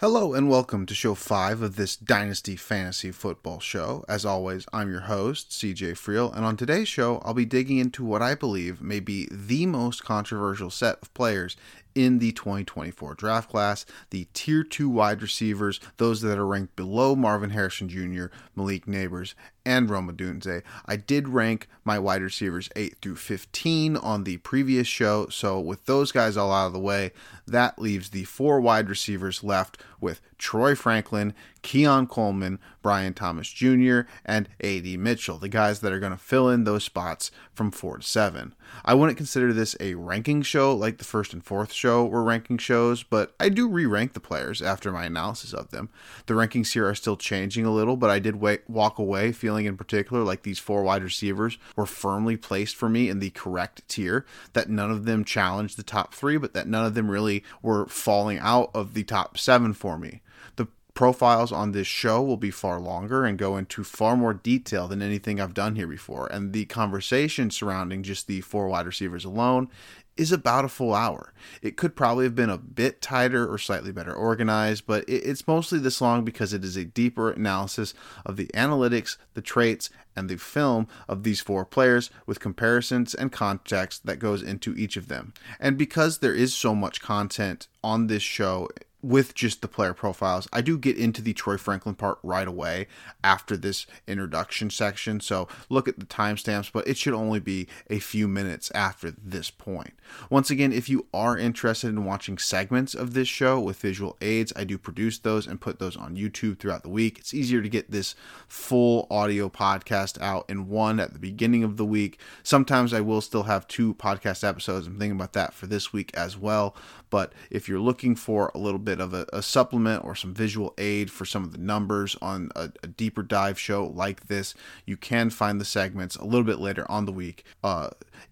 Hello and welcome to show 5 of this Dynasty Fantasy Football show. As always, I'm your host, CJ Freel, and on today's show, I'll be digging into what I believe may be the most controversial set of players in the 2024 draft class, the Tier 2 wide receivers, those that are ranked below Marvin Harrison Jr., Malik Nabers, and Rome Odunze. I did rank my wide receivers 8 through 15 on the previous show, so with those guys all out of the way, that leaves the 4 wide receivers left with Troy Franklin, Keon Coleman, Brian Thomas Jr., and A.D. Mitchell, the guys that are going to fill in those spots from 4 to 7. I wouldn't consider this a ranking show like the first and fourth show were ranking shows, but I do re-rank the players after my analysis of them. The rankings here are still changing a little, but I did walk away feeling in particular like these 4 wide receivers were firmly placed for me in the correct tier, that none of them challenged the top 3, but that none of them really were falling out of the top 7 for me. The profiles on this show will be far longer and go into far more detail than anything I've done here before, and the conversation surrounding just the 4 wide receivers alone is about a full hour. It could probably have been a bit tighter or slightly better organized, but it's mostly this long because it is a deeper analysis of the analytics, the traits, and the film of these 4 players with comparisons and context that goes into each of them. And because there is so much content on this show with just the player profiles, I do get into the Troy Franklin part right away after this introduction section, so look at the timestamps, but it should only be a few minutes after this point. Once again, if you are interested in watching segments of this show with visual aids, I do produce those and put those on YouTube throughout the week. It's easier to get this full audio podcast out in one at the beginning of the week. Sometimes I will still have 2 podcast episodes. I'm thinking about that for this week as well, but if you're looking for a little bit of a supplement or some visual aid for some of the numbers on a deeper dive show like this, you can find the segments a little bit later on the week,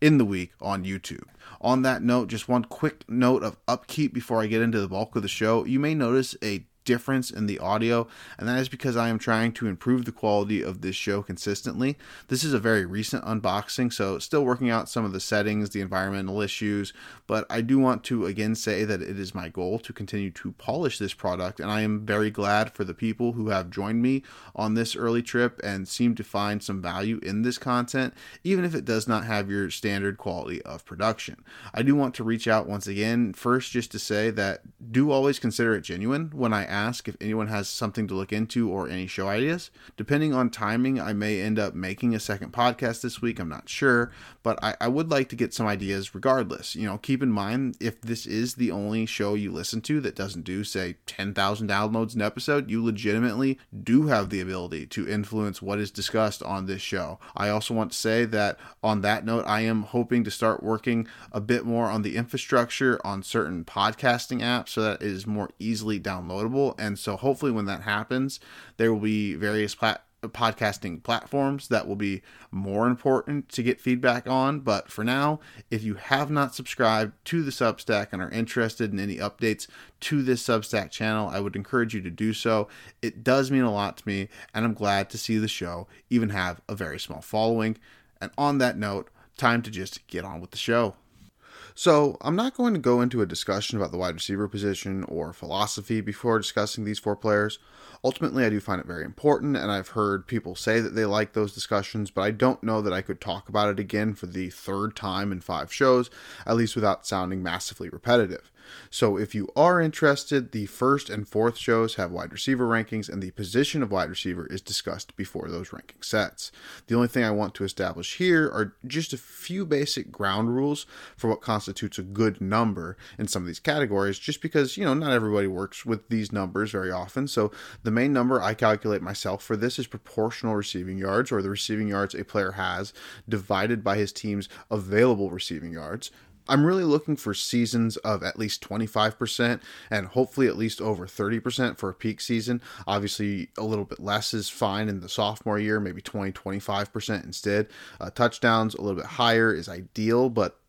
in the week on YouTube. On that note, just one quick note of upkeep before I get into the bulk of the show. You may notice a difference in the audio, and that is because I am trying to improve the quality of this show consistently. This is a very recent unboxing, so still working out some of the settings, the environmental issues, but I do want to again say that it is my goal to continue to polish this product, and I am very glad for the people who have joined me on this early trip and seem to find some value in this content, even if it does not have your standard quality of production. I do want to reach out once again, first just to say that do always consider it genuine when I ask if anyone has something to look into or any show ideas. Depending on timing, I may end up making a second podcast this week, I'm not sure, but I would like to get some ideas regardless. You know, keep in mind, if this is the only show you listen to that doesn't do, say, 10,000 downloads an episode, you legitimately do have the ability to influence what is discussed on this show. I also want to say that on that note, I am hoping to start working a bit more on the infrastructure on certain podcasting apps so that it is more easily downloadable. And so hopefully when that happens, there will be various podcasting platforms that will be more important to get feedback on. But for now, if you have not subscribed to the Substack and are interested in any updates to this Substack channel, I would encourage you to do so. It does mean a lot to me, and I'm glad to see the show even have a very small following. And on that note, time to just get on with the show. So I'm not going to go into a discussion about the wide receiver position or philosophy before discussing these 4 players. Ultimately, I do find it very important, and I've heard people say that they like those discussions, but I don't know that I could talk about it again for the 3rd time in 5 shows, at least without sounding massively repetitive. So if you are interested, the 1st and 4th shows have wide receiver rankings, and the position of wide receiver is discussed before those ranking sets. The only thing I want to establish here are just a few basic ground rules for what constitutes a good number in some of these categories, just because, you know, not everybody works with these numbers very often. So the main number I calculate myself for this is proportional receiving yards, or the receiving yards a player has divided by his team's available receiving yards. I'm really looking for seasons of at least 25% and hopefully at least over 30% for a peak season. Obviously, a little bit less is fine in the sophomore year, maybe 20, 25% instead. Touchdowns a little bit higher is ideal, but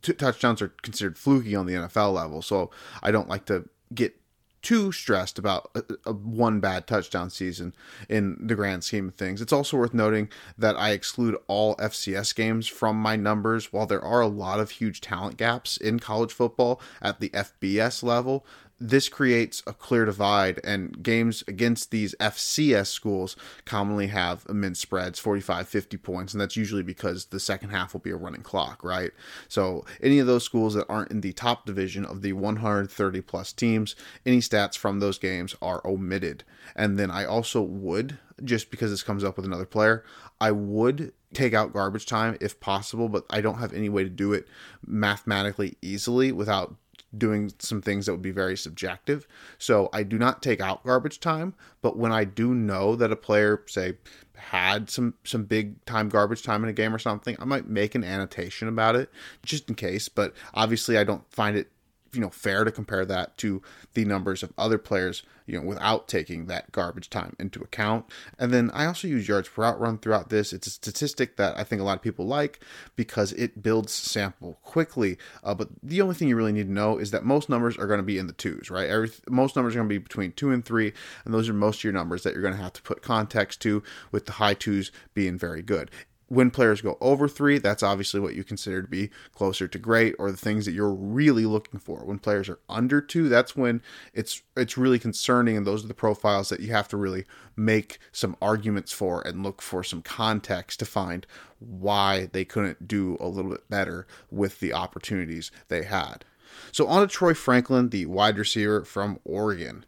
touchdowns are considered fluky on the NFL level, so I don't like to get too stressed about a one bad touchdown season in the grand scheme of things. It's also worth noting that I exclude all FCS games from my numbers. While there are a lot of huge talent gaps in college football at the FBS level, this creates a clear divide, and games against these FCS schools commonly have immense spreads, 45, 50 points, and that's usually because the second half will be a running clock, right? So any of those schools that aren't in the top division of the 130 plus teams, any stats from those games are omitted. And then I also would, just because this comes up with another player, I would take out garbage time if possible, but I don't have any way to do it mathematically easily without doing some things that would be very subjective. So I do not take out garbage time, but when I do know that a player, say, had some big time garbage time in a game or something, I might make an annotation about it just in case. But obviously I don't find it, you know, fair to compare that to the numbers of other players, you know, without taking that garbage time into account. And then I also use yards per out run throughout this. It's a statistic that I think a lot of people like because it builds sample quickly. But the only thing you really need to know is that most numbers are going to be in the twos, right? Most numbers are going to be between 2 and 3. And those are most of your numbers that you're going to have to put context to, with the high twos being very good. When players go over 3, that's obviously what you consider to be closer to great, or the things that you're really looking for. When players are under 2, that's when it's really concerning, and those are the profiles that you have to really make some arguments for and look for some context to find why they couldn't do a little bit better with the opportunities they had. So on to Troy Franklin, the wide receiver from Oregon.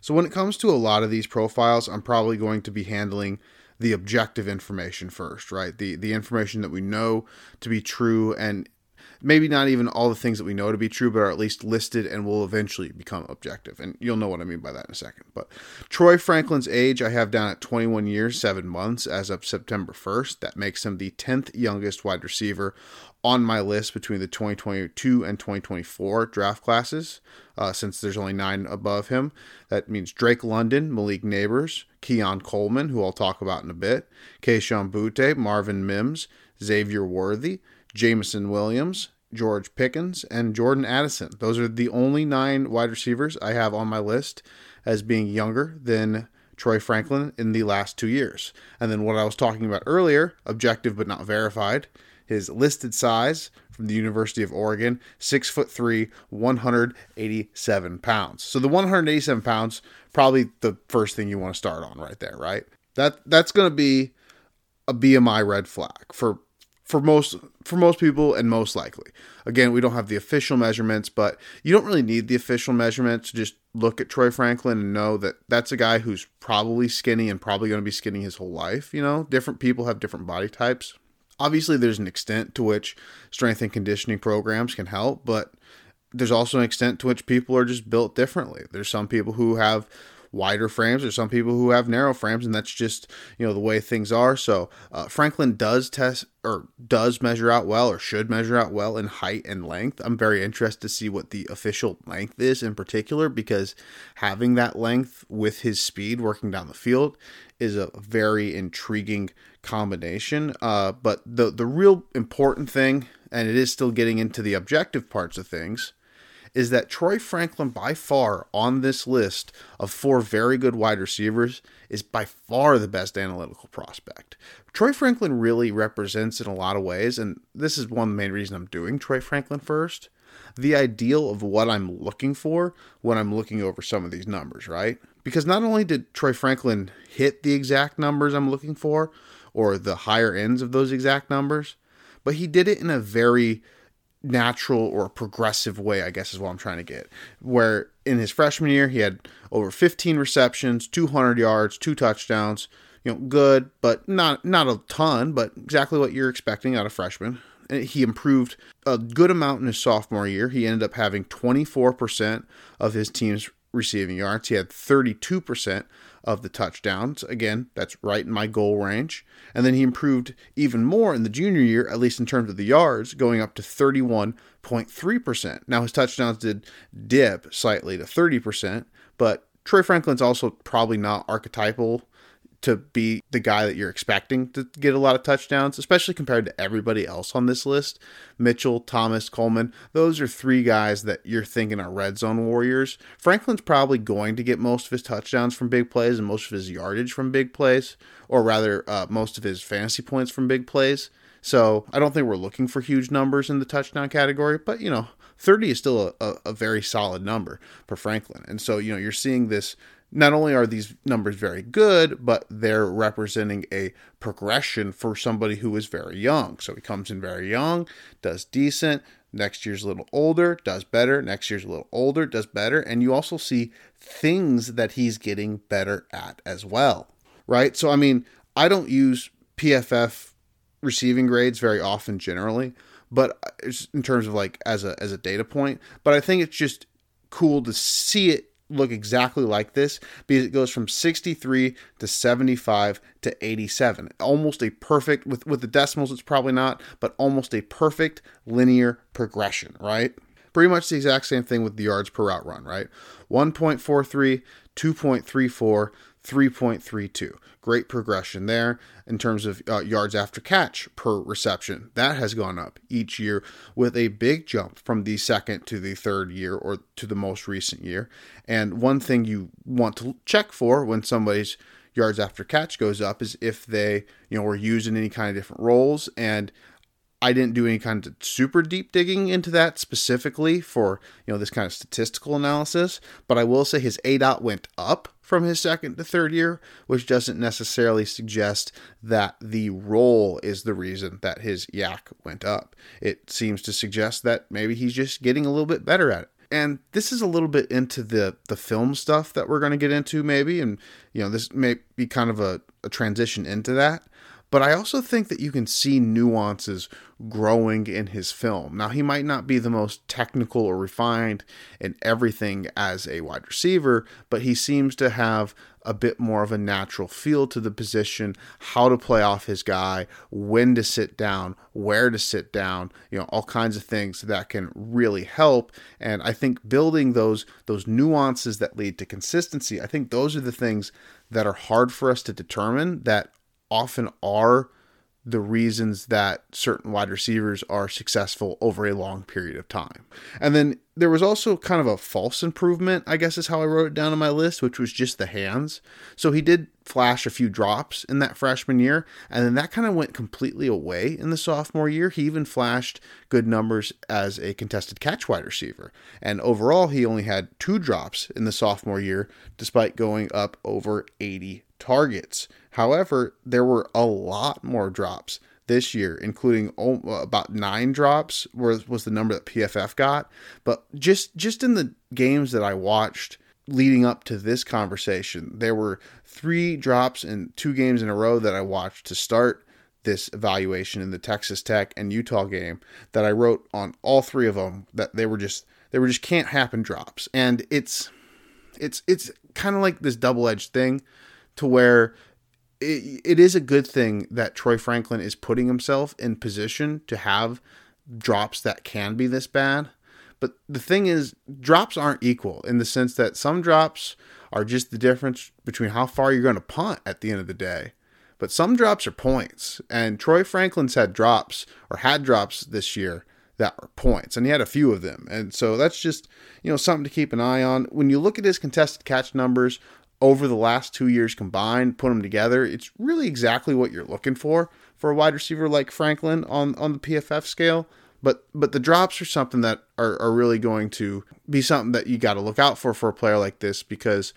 So when it comes to a lot of these profiles, I'm probably going to be handling the objective information first, right? The information that we know to be true, and maybe not even all the things that we know to be true, but are at least listed and will eventually become objective. And you'll know what I mean by that in a second. But Troy Franklin's age, I have down at 21 years, 7 months as of September 1st. That makes him the 10th youngest wide receiver on my list between the 2022 and 2024 draft classes, since there's only 9 above him. That means Drake London, Malik Nabers, Keon Coleman, who I'll talk about in a bit, Keyshawn Boutte, Marvin Mims, Xavier Worthy, Jameson Williams, George Pickens, and Jordan Addison. Those are the only 9 wide receivers I have on my list as being younger than Troy Franklin in the last 2 years. And then what I was talking about earlier, objective but not verified, his listed size from the University of Oregon, 6'3", 187 pounds. So the 187 pounds, probably the first thing you want to start on right there, right? That's going to be a BMI red flag for most people, and most likely. Again, we don't have the official measurements, but you don't really need the official measurements to just look at Troy Franklin and know that that's a guy who's probably skinny and probably going to be skinny his whole life. You know, different people have different body types. Obviously, there's an extent to which strength and conditioning programs can help, but there's also an extent to which people are just built differently. There's some people who have wider frames, or some people who have narrow frames, and that's just, you know, the way things are. So Franklin does test, or does measure out well, or should measure out well in height and length. I'm very interested to see what the official length is in particular, because having that length with his speed working down the field is a very intriguing combination. But the real important thing, and it is still getting into the objective parts of things, is that Troy Franklin, by far, on this list of 4 very good wide receivers, is by far the best analytical prospect. Troy Franklin really represents, in a lot of ways, and this is one main reason I'm doing Troy Franklin first, the ideal of what I'm looking for when I'm looking over some of these numbers, right? Because not only did Troy Franklin hit the exact numbers I'm looking for, or the higher ends of those exact numbers, but he did it in a very natural or progressive way, I guess is what I'm trying to get, where in his freshman year, he had over 15 receptions, 200 yards, 2 touchdowns, you know, good, but not a ton, but exactly what you're expecting out of freshmen. And he improved a good amount in his sophomore year. He ended up having 24% of his team's receiving yards. He had 32% of the touchdowns. Again, that's right in my goal range. And then he improved even more in the junior year, at least in terms of the yards, going up to 31.3%. Now, his touchdowns did dip slightly to 30%, but Troy Franklin's also probably not archetypal to be the guy that you're expecting to get a lot of touchdowns, especially compared to everybody else on this list. Mitchell, Thomas, Coleman, those are 3 guys that you're thinking are red zone warriors. Franklin's probably going to get most of his touchdowns from big plays and most of his yardage from big plays, or rather most of his fantasy points from big plays. So I don't think we're looking for huge numbers in the touchdown category, but you know, 30 is still a very solid number for Franklin. And so, you know, you're seeing this. Not only are these numbers very good, but they're representing a progression for somebody who is very young. So he comes in very young, does decent, next year's a little older, does better, next year's a little older, does better. And you also see things that he's getting better at as well, right? So, I mean, I don't use PFF receiving grades very often generally, but in terms of like as a data point, but I think it's just cool to see it look exactly like this, because it goes from 63 to 75 to 87, almost a perfect with the decimals. It's probably not, but almost a perfect linear progression, right? Pretty much the exact same thing with the yards per route run, right? 1.43, 2.34, 3.32. Great progression there in terms of yards after catch per reception. That has gone up each year with a big jump from the second to the third year or to the most recent year. And one thing you want to check for when somebody's yards after catch goes up is if they, you know, were used in any kind of different roles. And I didn't do any kind of super deep digging into that specifically for, you know, this kind of statistical analysis, but I will say his ADOT went up from his second to third year, which doesn't necessarily suggest that the role is the reason that his yak went up. It seems to suggest that maybe he's just getting a little bit better at it. And this is a little bit into the film stuff that we're going to get into maybe, and, you know, this may be kind of a transition into that. But I also think that you can see nuances growing in his film. Now, he might not be the most technical or refined in everything as a wide receiver, but he seems to have a bit more of a natural feel to the position, how to play off his guy, when to sit down, where to sit down, you know, all kinds of things that can really help. And I think building those nuances that lead to consistency, I think those are the things that are hard for us to determine, that often are the reasons that certain wide receivers are successful over a long period of time. And then there was also kind of a false improvement, I guess is how I wrote it down on my list, which was just the hands. So he did flash a few drops in that freshman year, and then that kind of went completely away in the sophomore year. He even flashed good numbers as a contested catch wide receiver. And overall, he only had 2 drops in the sophomore year, despite going up over 80 targets. However, there were a lot more drops this year, including about 9 drops was the number that PFF got. But just in the games that I watched leading up to this conversation, there were 3 drops in 2 games in a row that I watched to start this evaluation in the Texas Tech and Utah game that I wrote on all 3 of them that they were just can't happen drops. And it's kind of like this double-edged thing to where it is a good thing that Troy Franklin is putting himself in position to have drops that can be this bad. But the thing is, drops aren't equal in the sense that some drops are just the difference between how far you're going to punt at the end of the day. But some drops are points. And Troy Franklin's had drops this year that were points, and he had a few of them. And so that's just, you know, something to keep an eye on. When you look at his contested catch numbers over the last 2 years combined, put them together, it's really exactly what you're looking for a wide receiver like Franklin on the PFF scale. But the drops are something that are really going to be something that you got to look out for a player like this, because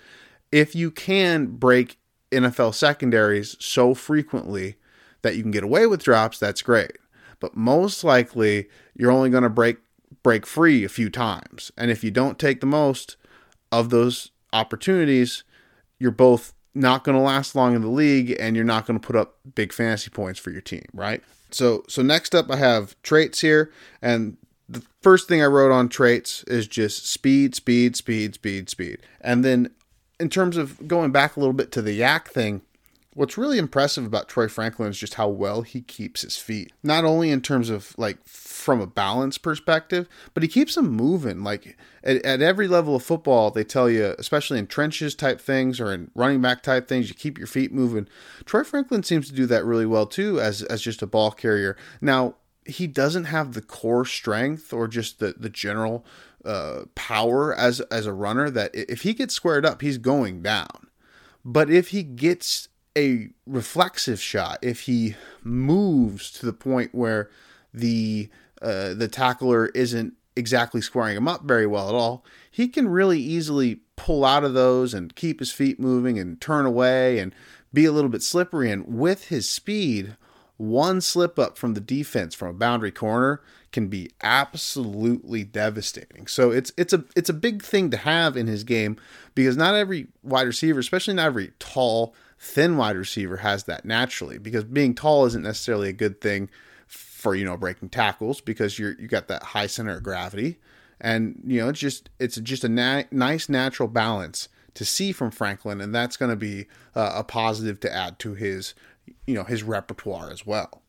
if you can break NFL secondaries so frequently that you can get away with drops, that's great. But most likely, you're only going to break free a few times. And if you don't take the most of those opportunities, you're both not going to last long in the league, and you're not going to put up big fantasy points for your team, right? So next up, I have traits here. And the first thing I wrote on traits is just speed. And then in terms of going back a little bit to the yak thing, what's really impressive about Troy Franklin is just how well he keeps his feet. Not only in terms of like from a balance perspective, but he keeps them moving. Like at every level of football, they tell you, especially in trenches type things or in running back type things, you keep your feet moving. Troy Franklin seems to do that really well too as just a ball carrier. Now, he doesn't have the core strength or just the general power as a runner that if he gets squared up, he's going down. But if he gets a reflexive shot, if he moves to the point where the tackler isn't exactly squaring him up very well at all, he can really easily pull out of those and keep his feet moving and turn away and be a little bit slippery. And with his speed, one slip up from the defense from a boundary corner can be absolutely devastating. So it's a big thing to have in his game, because not every wide receiver, especially not every tall, thin wide receiver, has that naturally, because being tall isn't necessarily a good thing for, you know, breaking tackles, because you got that high center of gravity. And, you know, it's just a nice natural balance to see from Franklin, and that's going to be a positive to add to his, you know, his repertoire as well.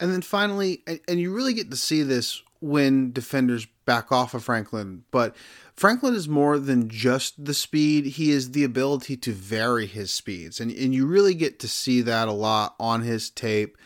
And then finally, and you really get to see this when defenders back off of Franklin, but Franklin is more than just the speed. He is the ability to vary his speeds. And you really get to see that a lot on his tape,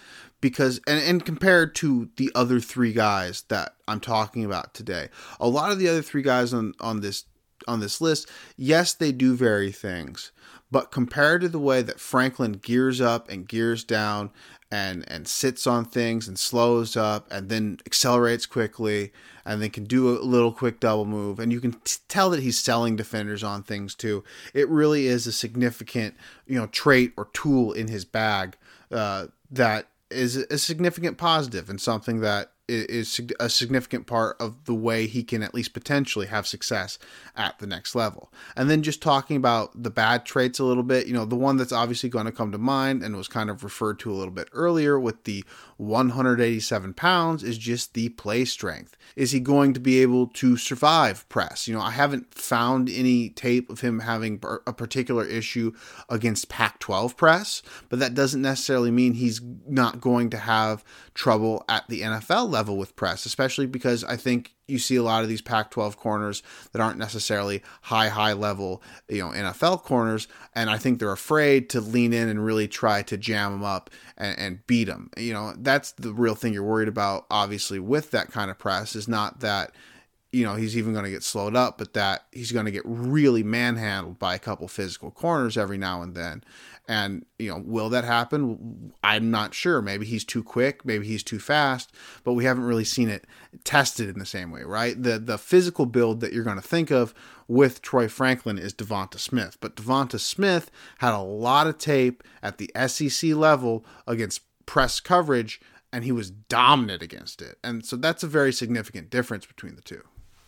because, and compared to the other three guys that I'm talking about today, a lot of the other three guys on this list, yes, they do vary things, but compared to the way that Franklin gears up and gears down and sits on things and slows up and then accelerates quickly and then can do a little quick double move, and you can tell that he's selling defenders on things too. It really is a significant, you know, trait or tool in his bag that is a significant positive and something that is a significant part of the way he can at least potentially have success at the next level. And then just talking about the bad traits a little bit, you know, the one that's obviously going to come to mind and was kind of referred to a little bit earlier with the 187 pounds is just the play strength. Is he going to be able to survive press? You know, I haven't found any tape of him having a particular issue against Pac-12 press, but that doesn't necessarily mean he's not going to have trouble at the NFL level with press, especially because I think you see a lot of these Pac-12 corners that aren't necessarily high level, you know, NFL corners. And I think they're afraid to lean in and really try to jam them up and beat them. You know, that's the real thing you're worried about, obviously, with that kind of press, is not that, you know, he's even going to get slowed up, but that he's going to get really manhandled by a couple physical corners every now and then. And, you know, will that happen? I'm not sure. Maybe he's too quick, maybe he's too fast, but we haven't really seen it tested in the same way, right? The physical build that you're going to think of with Troy Franklin is Devonta Smith, but Devonta Smith had a lot of tape at the SEC level against press coverage, and he was dominant against it. And so that's a very significant difference between the two.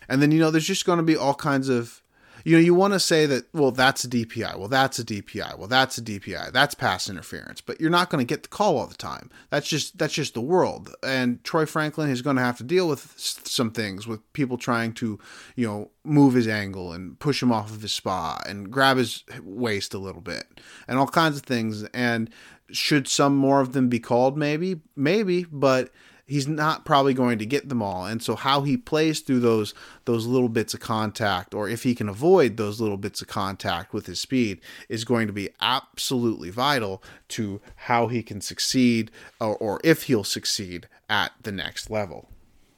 And then, you know, there's just going to be all kinds of, you know, you want to say that, well, that's a DPI. Well, that's a DPI. Well, that's a DPI. That's pass interference. But you're not going to get the call all the time. That's just the world. And Troy Franklin is going to have to deal with some things, with people trying to, you know, move his angle and push him off of his spot and grab his waist a little bit and all kinds of things. And should some more of them be called? Maybe, but he's not probably going to get them all. And so how he plays through those little bits of contact, or if he can avoid those little bits of contact with his speed, is going to be absolutely vital to how he can succeed, or if he'll succeed at the next level.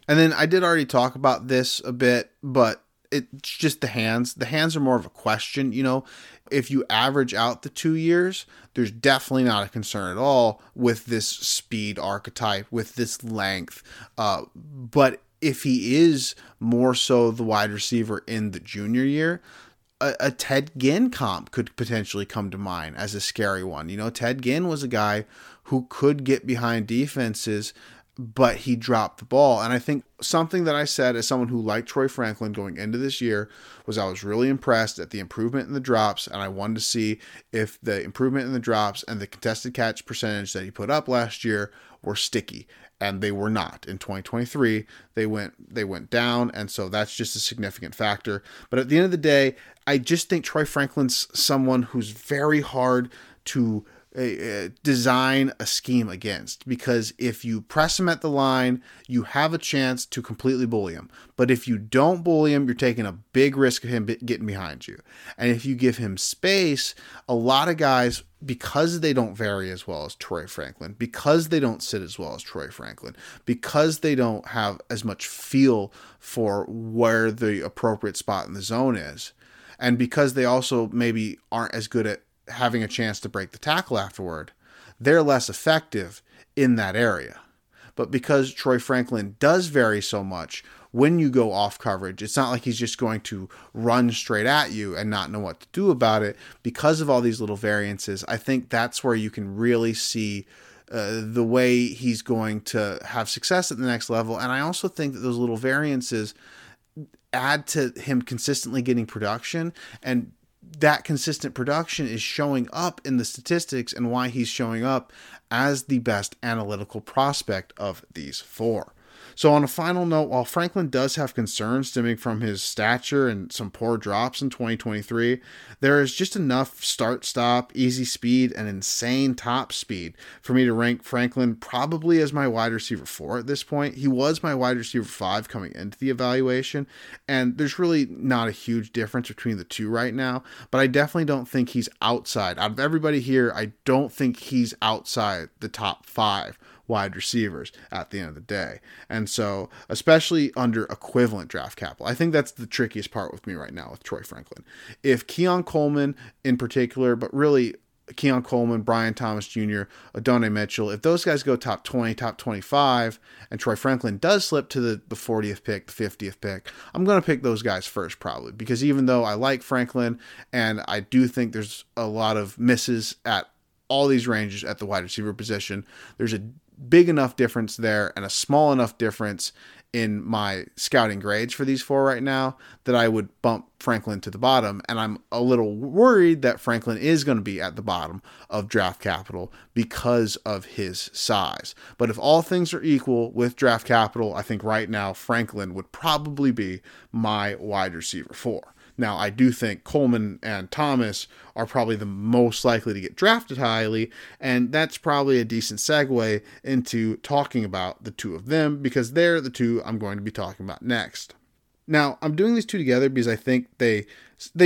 And then I did already talk about this a bit, but it's just the hands. The hands are more of a question. You know, if you average out the 2 years, there's definitely not a concern at all with this speed archetype, with this length. But if he is more so the wide receiver in the junior year, a Ted Ginn comp could potentially come to mind as a scary one. You know, Ted Ginn was a guy who could get behind defenses, but he dropped the ball. And I think something that I said as someone who liked Troy Franklin going into this year was I was really impressed at the improvement in the drops, and I wanted to see if the improvement in the drops and the contested catch percentage that he put up last year were sticky, and they were not. In 2023, they went down, and so that's just a significant factor. But at the end of the day, I just think Troy Franklin's someone who's very hard to design a scheme against, because if you press him at the line, you have a chance to completely bully him. But if you don't bully him, you're taking a big risk of him getting behind you. And if you give him space, a lot of guys, because they don't vary as well as Troy Franklin, because they don't sit as well as Troy Franklin, because they don't have as much feel for where the appropriate spot in the zone is, and because they also maybe aren't as good at having a chance to break the tackle afterward, they're less effective in that area. But because Troy Franklin does vary so much, when you go off coverage. It's not like he's just going to run straight at you and not know what to do about it because of all these little variances. I think that's where you can really see the way he's going to have success at the next level. And I also think that those little variances add to him consistently getting production, and that consistent production is showing up in the statistics and why he's showing up as the best analytical prospect of these four. So on a final note, while Franklin does have concerns stemming from his stature and some poor drops in 2023, there is just enough start-stop, easy speed, and insane top speed for me to rank Franklin probably as my wide receiver 4 at this point. He was my wide receiver 5 coming into the evaluation, and there's really not a huge difference between the two right now, but I definitely don't think he's outside. Out of everybody here, I don't think he's outside the top 5 wide receivers at the end of the day. And so, especially under equivalent draft capital, I think that's the trickiest part with me right now with Troy Franklin. If Keon Coleman in particular, but really Keon Coleman, Brian Thomas Jr., A.D. Mitchell, if those guys go top 20, top 25, and Troy Franklin does slip to the 40th pick, the 50th pick, I'm going to pick those guys first probably, because even though I like Franklin and I do think there's a lot of misses at all these ranges at the wide receiver position, there's a big enough difference there and a small enough difference in my scouting grades for these four right now that I would bump Franklin to the bottom. And I'm a little worried that Franklin is going to be at the bottom of draft capital because of his size. But if all things are equal with draft capital, I think right now Franklin would probably be my wide receiver 4. Now, I do think Coleman and Thomas are probably the most likely to get drafted highly, and that's probably a decent segue into talking about the two of them, because they're the two I'm going to be talking about next. Now, I'm doing these two together because I think they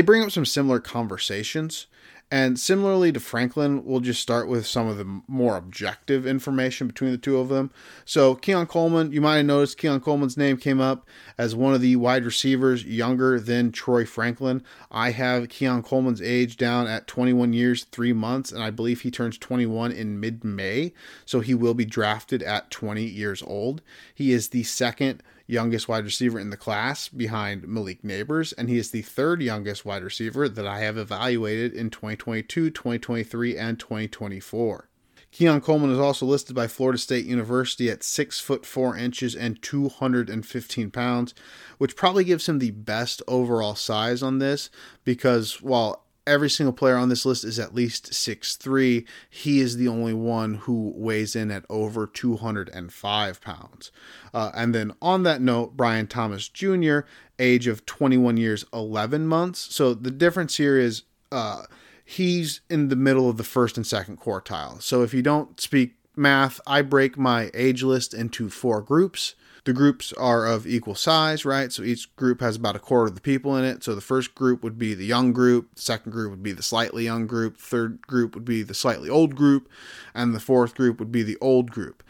bring up some similar conversations, and similarly to Franklin, we'll just start with some of the more objective information between the two of them. So Keon Coleman, you might have noticed Keon Coleman's name came up as one of the wide receivers younger than Troy Franklin. I have Keon Coleman's age down at 21 years, 3 months, and I believe he turns 21 in mid-May. So he will be drafted at 20 years old. He is the second youngest wide receiver in the class behind Malik Nabers, and he is the third youngest wide receiver that I have evaluated in 2022, 2023, and 2024. Keon Coleman is also listed by Florida State University at 6'4" and 215 pounds, which probably gives him the best overall size on this, because while every single player on this list is at least 6'3", he is the only one who weighs in at over 205 pounds. And then on that note, Brian Thomas Jr., age of 21 years, 11 months. So the difference here is he's in the middle of the first and second quartile. So if you don't speak math, I break my age list into 4 groups. The groups are of equal size, right? So each group has about a quarter of the people in it. So the first group would be the young group. The second group would be the slightly young group. Third group would be the slightly old group. And the fourth group would be the old group.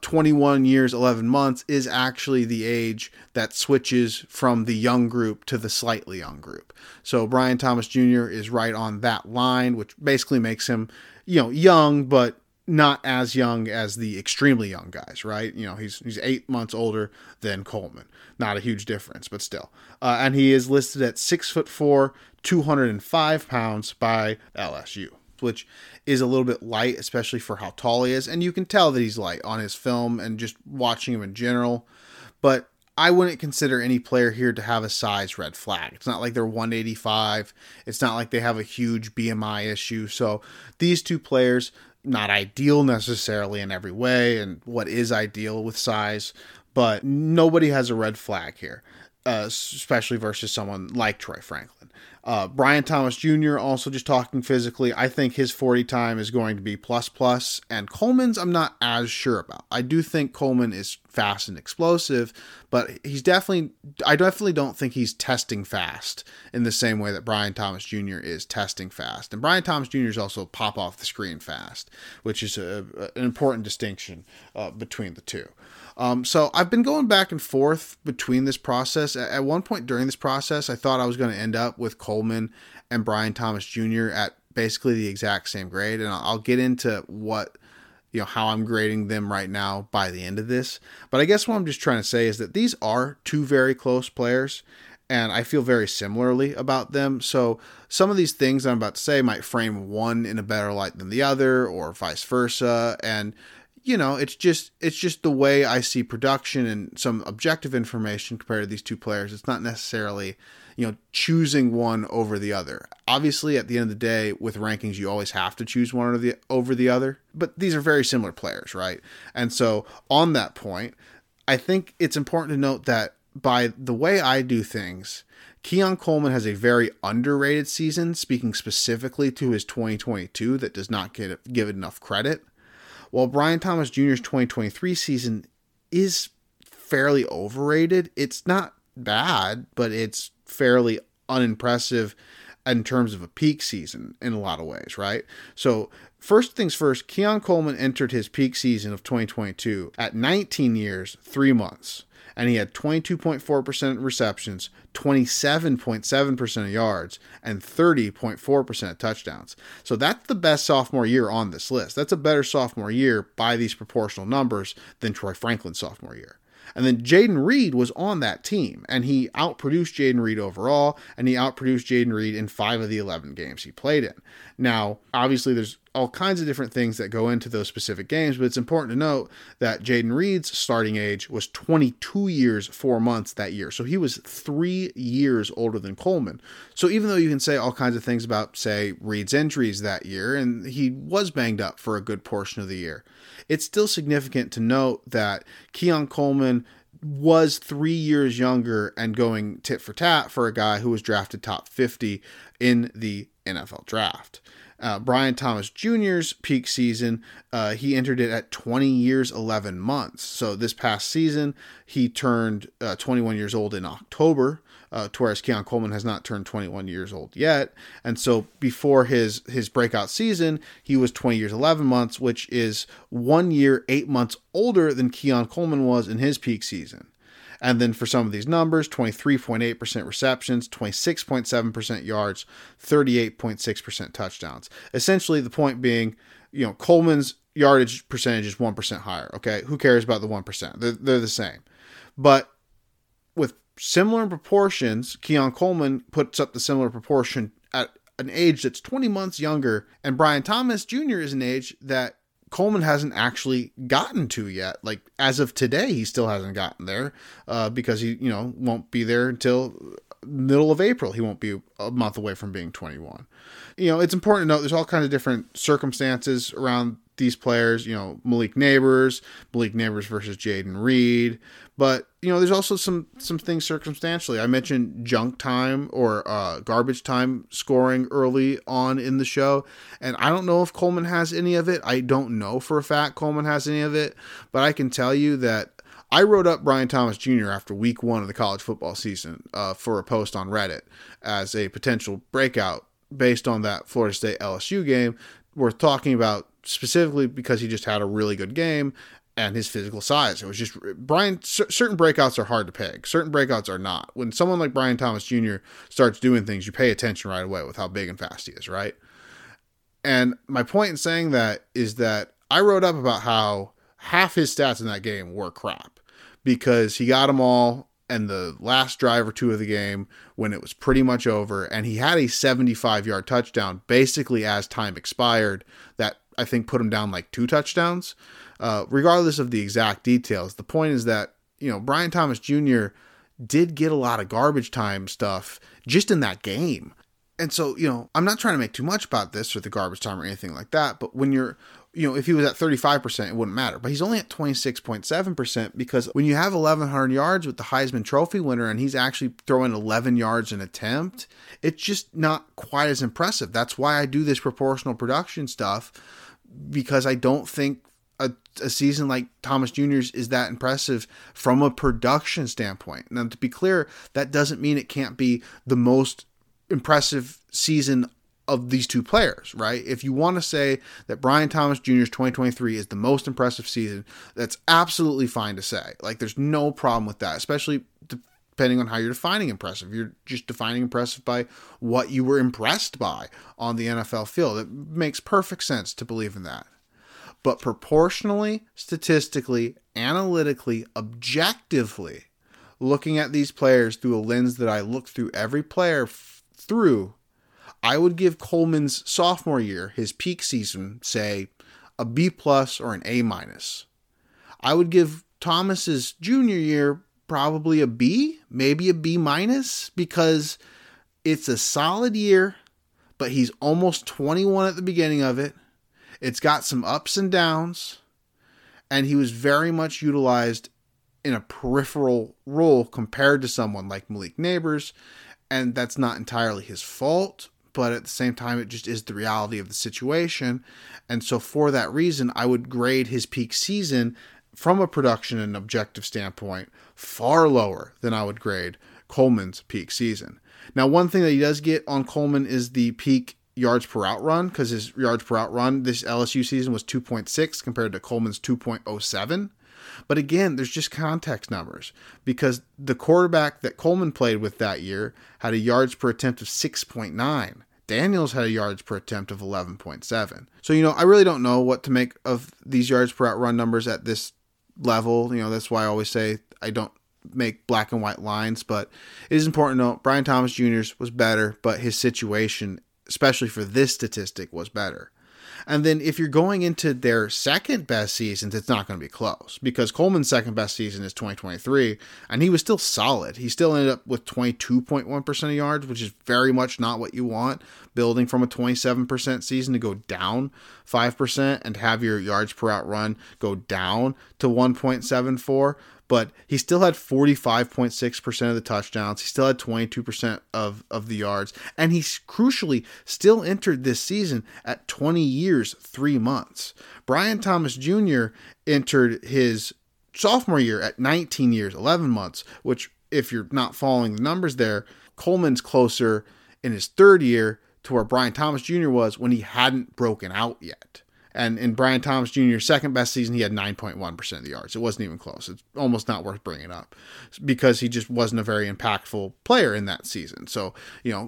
21 years, 11 months is actually the age that switches from the young group to the slightly young group. So Brian Thomas Jr. is right on that line, which basically makes him, young, but not as young as the extremely young guys, right? He's 8 months older than Coleman. Not a huge difference, but still. And he is listed at 6'4", 205 pounds by LSU, which is a little bit light, especially for how tall he is. And you can tell that he's light on his film and just watching him in general. But I wouldn't consider any player here to have a size red flag. It's not like they're 185. It's not like they have a huge BMI issue. So these two players, not ideal necessarily in every way, and what is ideal with size, but nobody has a red flag here, especially versus someone like Troy Franklin. Brian Thomas Jr., also just talking physically, I think his 40 time is going to be plus, and Coleman's I'm not as sure about. I do think Coleman is fast and explosive, but I definitely don't think he's testing fast in the same way that Brian Thomas Jr. is testing fast. And Brian Thomas Jr. is also pop off the screen fast, which is an important distinction between the two. So I've been going back and forth between this process. At one point during this process, I thought I was going to end up with Coleman and Brian Thomas Jr. at basically the exact same grade. And I'll get into what you know, how I'm grading them right now by the end of this. But I guess what I'm just trying to say is that these are two very close players, and I feel very similarly about them. So some of these things I'm about to say might frame one in a better light than the other, or vice versa. And, you know, it's just the way I see production and some objective information compared to these two players. It's not necessarily, you know, choosing one over the other. Obviously, at the end of the day, with rankings, you always have to choose one over the other. But these are very similar players, right? And so on that point, I think it's important to note that by the way I do things, Keon Coleman has a very underrated season, speaking specifically to his 2022 that does not get given enough credit, while Brian Thomas Jr.'s 2023 season is fairly overrated. It's not bad, but it's fairly unimpressive in terms of a peak season in a lot of ways, right? So first things first, Keon Coleman entered his peak season of 2022 at 19 years, 3 months, and he had 22.4% receptions, 27.7% of yards, and 30.4% of touchdowns. So that's the best sophomore year on this list. That's a better sophomore year by these proportional numbers than Troy Franklin's sophomore year. And then Jayden Reed was on that team, and he outproduced Jayden Reed overall, and he outproduced Jayden Reed in 5 of the 11 games he played in. Now, obviously, there's all kinds of different things that go into those specific games, but it's important to note that Jayden Reed's starting age was 22 years, 4 months that year. So he was 3 years older than Coleman. So even though you can say all kinds of things about, say, Reed's injuries that year, and he was banged up for a good portion of the year, it's still significant to note that Keon Coleman was 3 years younger and going tit for tat for a guy who was drafted top 50 in the NFL draft. Brian Thomas Jr.'s peak season, he entered it at 20 years, 11 months. So this past season, he turned 21 years old in October, whereas Keon Coleman has not turned 21 years old yet. And so before his breakout season, he was 20 years, 11 months, which is 1 year, 8 months older than Keon Coleman was in his peak season. And then for some of these numbers, 23.8% receptions, 26.7% yards, 38.6% touchdowns. Essentially, the point being, you know, Coleman's yardage percentage is 1% higher. Okay, who cares about the 1%? They're the same. But with similar proportions, Keon Coleman puts up the similar proportion at an age that's 20 months younger, and Brian Thomas Jr. is an age that Coleman hasn't actually gotten to yet. Like, as of today, he still hasn't gotten there because he, you know, won't be there until middle of April. He won't be a month away from being 21. You know, it's important to note there's all kinds of different circumstances around these players, you know, Malik Nabers versus Jayden Reed. But, you know, there's also some things circumstantially. I mentioned junk time or garbage time scoring early on in the show, and I don't know if Coleman has any of it. I don't know for a fact Coleman has any of it, but I can tell you that I wrote up Brian Thomas Jr. after week one of the college football season for a post on Reddit as a potential breakout based on that Florida State LSU game worth talking about, specifically because he just had a really good game and his physical size. It was just Brian. Certain breakouts are hard to peg. Certain breakouts are not. When someone like Brian Thomas Jr. starts doing things, you pay attention right away with how big and fast he is, right? And my point in saying that is that I wrote up about how half his stats in that game were crap because he got them all and the last drive or two of the game when it was pretty much over, and he had a 75-yard touchdown basically as time expired that I think put him down like 2 touchdowns. Regardless of the exact details, the point is that, you know, Brian Thomas Jr. did get a lot of garbage time stuff just in that game. And so, you know, I'm not trying to make too much about this or the garbage time or anything like that, but when you're, you know, if he was at 35%, it wouldn't matter, but he's only at 26.7% because when you have 1,100 yards with the Heisman Trophy winner and he's actually throwing 11 yards an attempt, it's just not quite as impressive. That's why I do this proportional production stuff, because I don't think a season like Thomas Jr.'s is that impressive from a production standpoint. Now, to be clear, that doesn't mean it can't be the most impressive season of these two players, right? If you want to say that Brian Thomas Jr.'s 2023 is the most impressive season, that's absolutely fine to say. Like, there's no problem with that, especially depending on how you're defining impressive. You're just defining impressive by what you were impressed by on the NFL field. It makes perfect sense to believe in that. But proportionally, statistically, analytically, objectively, looking at these players through a lens that I look through every player through, I would give Coleman's sophomore year, his peak season, say a B+ or an A-. I would give Thomas's junior year probably a B, maybe a B-, because it's a solid year, but he's almost 21 at the beginning of it. It's got some ups and downs, and he was very much utilized in a peripheral role compared to someone like Malik Nabers, and that's not entirely his fault, but at the same time, it just is the reality of the situation. And so for that reason, I would grade his peak season from a production and objective standpoint far lower than I would grade Coleman's peak season. Now, one thing that he does get on Coleman is the peak yards per out run, because his yards per out run this LSU season was 2.6 compared to Coleman's 2.07. But again, there's just context numbers, because the quarterback that Coleman played with that year had a yards per attempt of 6.9. Daniels had a yards per attempt of 11.7. So, I really don't know what to make of these yards per out run numbers at this level. That's why I always say I don't make black and white lines, but it is important to note Brian Thomas Jr.'s was better, but his situation, especially for this statistic, was better. And then if you're going into their second best seasons, it's not going to be close, because Coleman's second best season is 2023, and he was still solid. He still ended up with 22.1% of yards, which is very much not what you want, building from a 27% season to go down 5% and have your yards per out run go down to 1.74. But he still had 45.6% of the touchdowns. He still had 22% of the yards. And he crucially still entered this season at 20 years, 3 months. Brian Thomas Jr. entered his sophomore year at 19 years, 11 months, which, if you're not following the numbers there, Coleman's closer in his third year to where Brian Thomas Jr. was when he hadn't broken out yet. And in Brian Thomas Jr.'s second best season, he had 9.1% of the yards. It wasn't even close. It's almost not worth bringing up because he just wasn't a very impactful player in that season. So,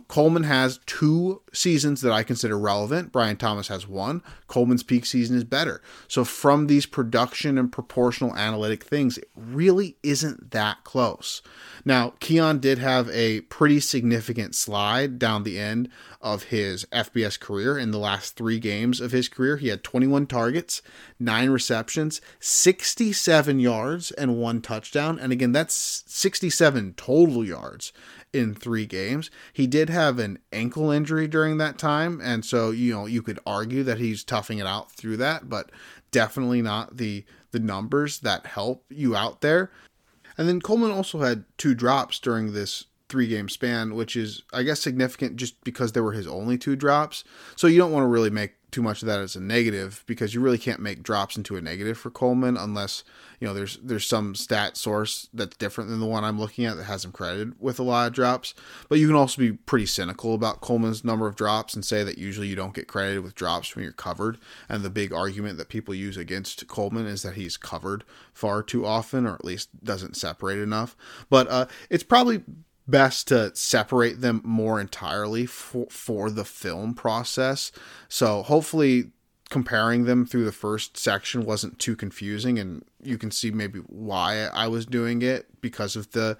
Coleman has two seasons that I consider relevant. Brian Thomas has one. Coleman's peak season is better. So from these production and proportional analytic things, it really isn't that close. Now, Keon did have a pretty significant slide down the end of his FBS career. In the last 3 games of his career, he had 21 targets, 9 receptions, 67 yards, and 1 touchdown. And again, that's 67 total yards in 3 games. He did have an ankle injury during that time. And so, you could argue that he's toughing it out through that, but definitely not the numbers that help you out there. And then Coleman also had 2 drops during this 3-game span, which is, I guess, significant just because they were his only 2 drops. So you don't want to really make too much of that as a negative, because you really can't make drops into a negative for Coleman unless, there's some stat source that's different than the one I'm looking at that has him credited with a lot of drops. But you can also be pretty cynical about Coleman's number of drops and say that usually you don't get credited with drops when you're covered. And the big argument that people use against Coleman is that he's covered far too often, or at least doesn't separate enough. But it's probably best to separate them more entirely for the film process. So hopefully comparing them through the first section wasn't too confusing, and you can see maybe why I was doing it, because of the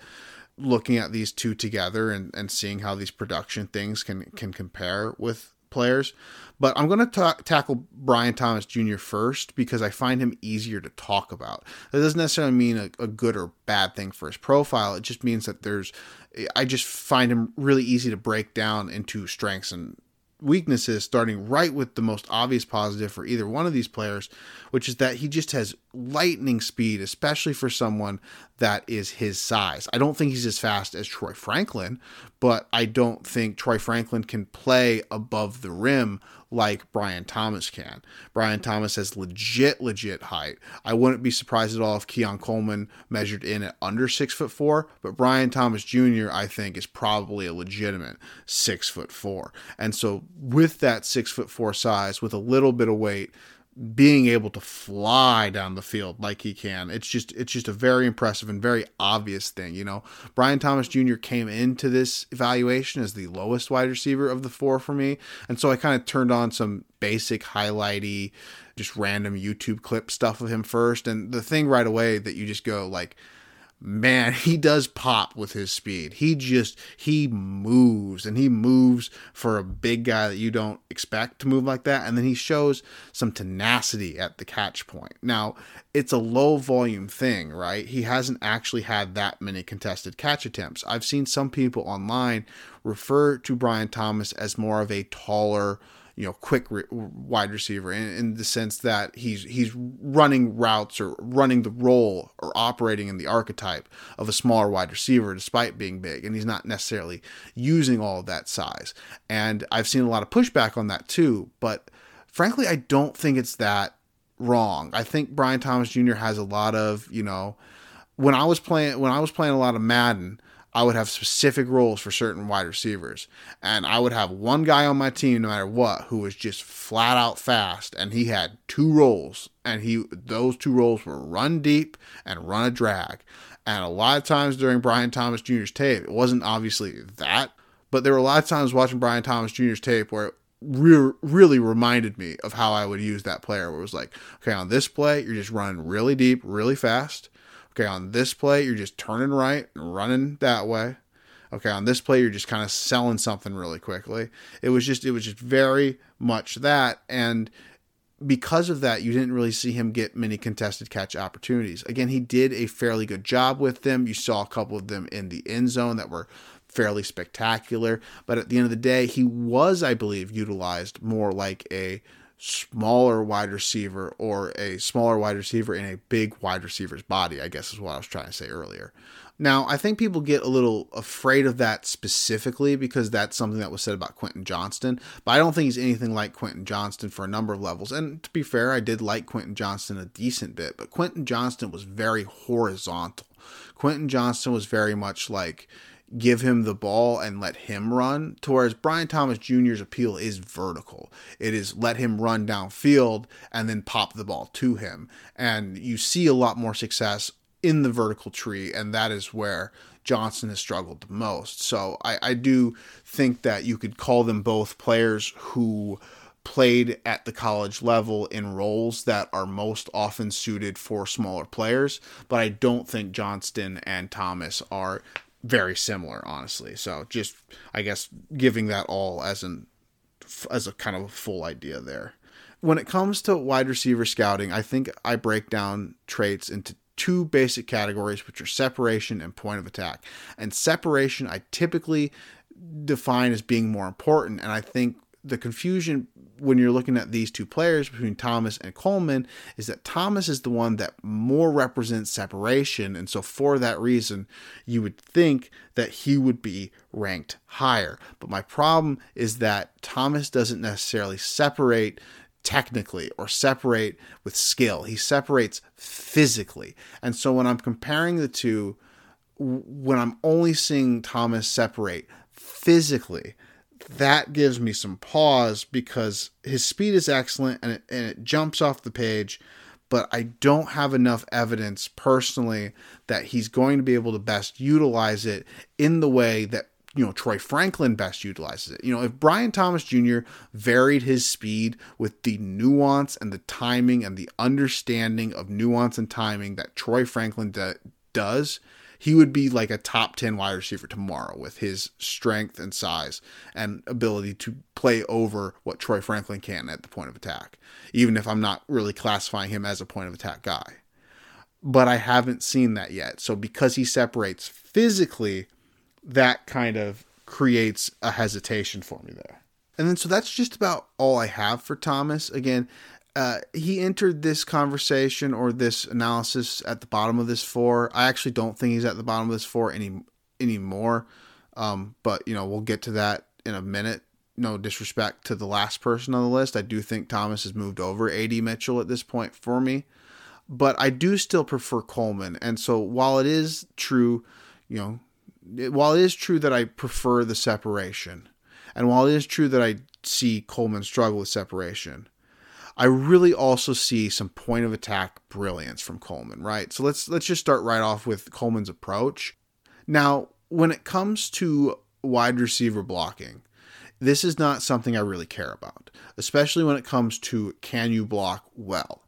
looking at these 2 together and seeing how these production things can compare with players. But I'm going to tackle Brian Thomas Jr. first, because I find him easier to talk about. That doesn't necessarily mean a good or bad thing for his profile. It just means that I just find him really easy to break down into strengths and weaknesses, starting right with the most obvious positive for either one of these players, which is that he just has lightning speed, especially for someone that is his size. I don't think he's as fast as Troy Franklin, but I don't think Troy Franklin can play above the rim like Brian Thomas can. Brian Thomas has legit height. I wouldn't be surprised at all if Keon Coleman measured in at under 6'4", but Brian Thomas Jr., I think, is probably a legitimate 6'4". And so with that 6'4" size, with a little bit of weight, being able to fly down the field like he can. It's just a very impressive and very obvious thing. You know, Brian Thomas Jr. came into this evaluation as the lowest wide receiver of the four for me. And so I kind of turned on some basic highlighty, just random YouTube clip stuff of him first. And the thing right away that you just go like, man, he does pop with his speed. He moves, and he moves for a big guy that you don't expect to move like that. And then he shows some tenacity at the catch point. Now, it's a low volume thing, right? He hasn't actually had that many contested catch attempts. I've seen some people online refer to Brian Thomas as more of a taller, you know, quick wide receiver in the sense that he's running routes or running the role or operating in the archetype of a smaller wide receiver despite being big. And he's not necessarily using all of that size. And I've seen a lot of pushback on that too. But frankly, I don't think it's that wrong. I think Brian Thomas Jr. has a lot of, you know, when I was playing a lot of Madden, I would have specific roles for certain wide receivers, and I would have one guy on my team, no matter what, who was just flat out fast. And he had two roles, and those two roles were run deep and run a drag. And a lot of times during Brian Thomas Jr.'s tape, it wasn't obviously that, but there were a lot of times watching Brian Thomas Jr.'s tape where it really reminded me of how I would use that player, where it was like, okay, on this play, you're just running really deep, really fast. Okay, on this play, you're just turning right and running that way. Okay, on this play, you're just kind of selling something really quickly. It was just very much that. And because of that, you didn't really see him get many contested catch opportunities. Again, he did a fairly good job with them. You saw a couple of them in the end zone that were fairly spectacular. But at the end of the day, he was, I believe, utilized more like a smaller wide receiver, or a smaller wide receiver in a big wide receiver's body, I guess is what I was trying to say earlier. Now, I think people get a little afraid of that specifically because that's something that was said about Quentin Johnston, but I don't think he's anything like Quentin Johnston for a number of levels. And to be fair, I did like Quentin Johnston a decent bit, but Quentin Johnston was very horizontal. Quentin Johnston was very much like, give him the ball and let him run, to whereas Brian Thomas Jr.'s appeal is vertical. It is let him run downfield and then pop the ball to him. And you see a lot more success in the vertical tree, and that is where Johnston has struggled the most. So I do think that you could call them both players who played at the college level in roles that are most often suited for smaller players, but I don't think Johnston and Thomas are very similar, honestly. So just, I guess, giving that all as a kind of full idea there. When it comes to wide receiver scouting, I think I break down traits into two basic categories, which are separation and point of attack. And separation I typically define as being more important. And I think the confusion when you're looking at these two players between Thomas and Coleman is that Thomas is the one that more represents separation. And so for that reason, you would think that he would be ranked higher. But my problem is that Thomas doesn't necessarily separate technically or separate with skill. He separates physically. And so when I'm comparing the two, when I'm only seeing Thomas separate physically, that gives me some pause because his speed is excellent and it jumps off the page, but I don't have enough evidence personally that he's going to be able to best utilize it in the way that, you know, Troy Franklin best utilizes it. You know, if Brian Thomas Jr. varied his speed with the nuance and the timing and the understanding of nuance and timing that Troy Franklin does, he would be like a top 10 wide receiver tomorrow with his strength and size and ability to play over what Troy Franklin can at the point of attack, even if I'm not really classifying him as a point of attack guy. But I haven't seen that yet. So because he separates physically, that kind of creates a hesitation for me there. And then, so that's just about all I have for Thomas. Again, he entered this conversation or this analysis at the bottom of this four. I actually don't think he's at the bottom of this four anymore. But you know, we'll get to that in a minute. No disrespect to the last person on the list. I do think Thomas has moved over A.D. Mitchell at this point for me, but I do still prefer Coleman. And so while it is true that I prefer the separation, and while it is true that I see Coleman struggle with separation, I really also see some point of attack brilliance from Coleman, right? So let's just start right off with Coleman's approach. Now, when it comes to wide receiver blocking, this is not something I really care about, especially when it comes to can you block well.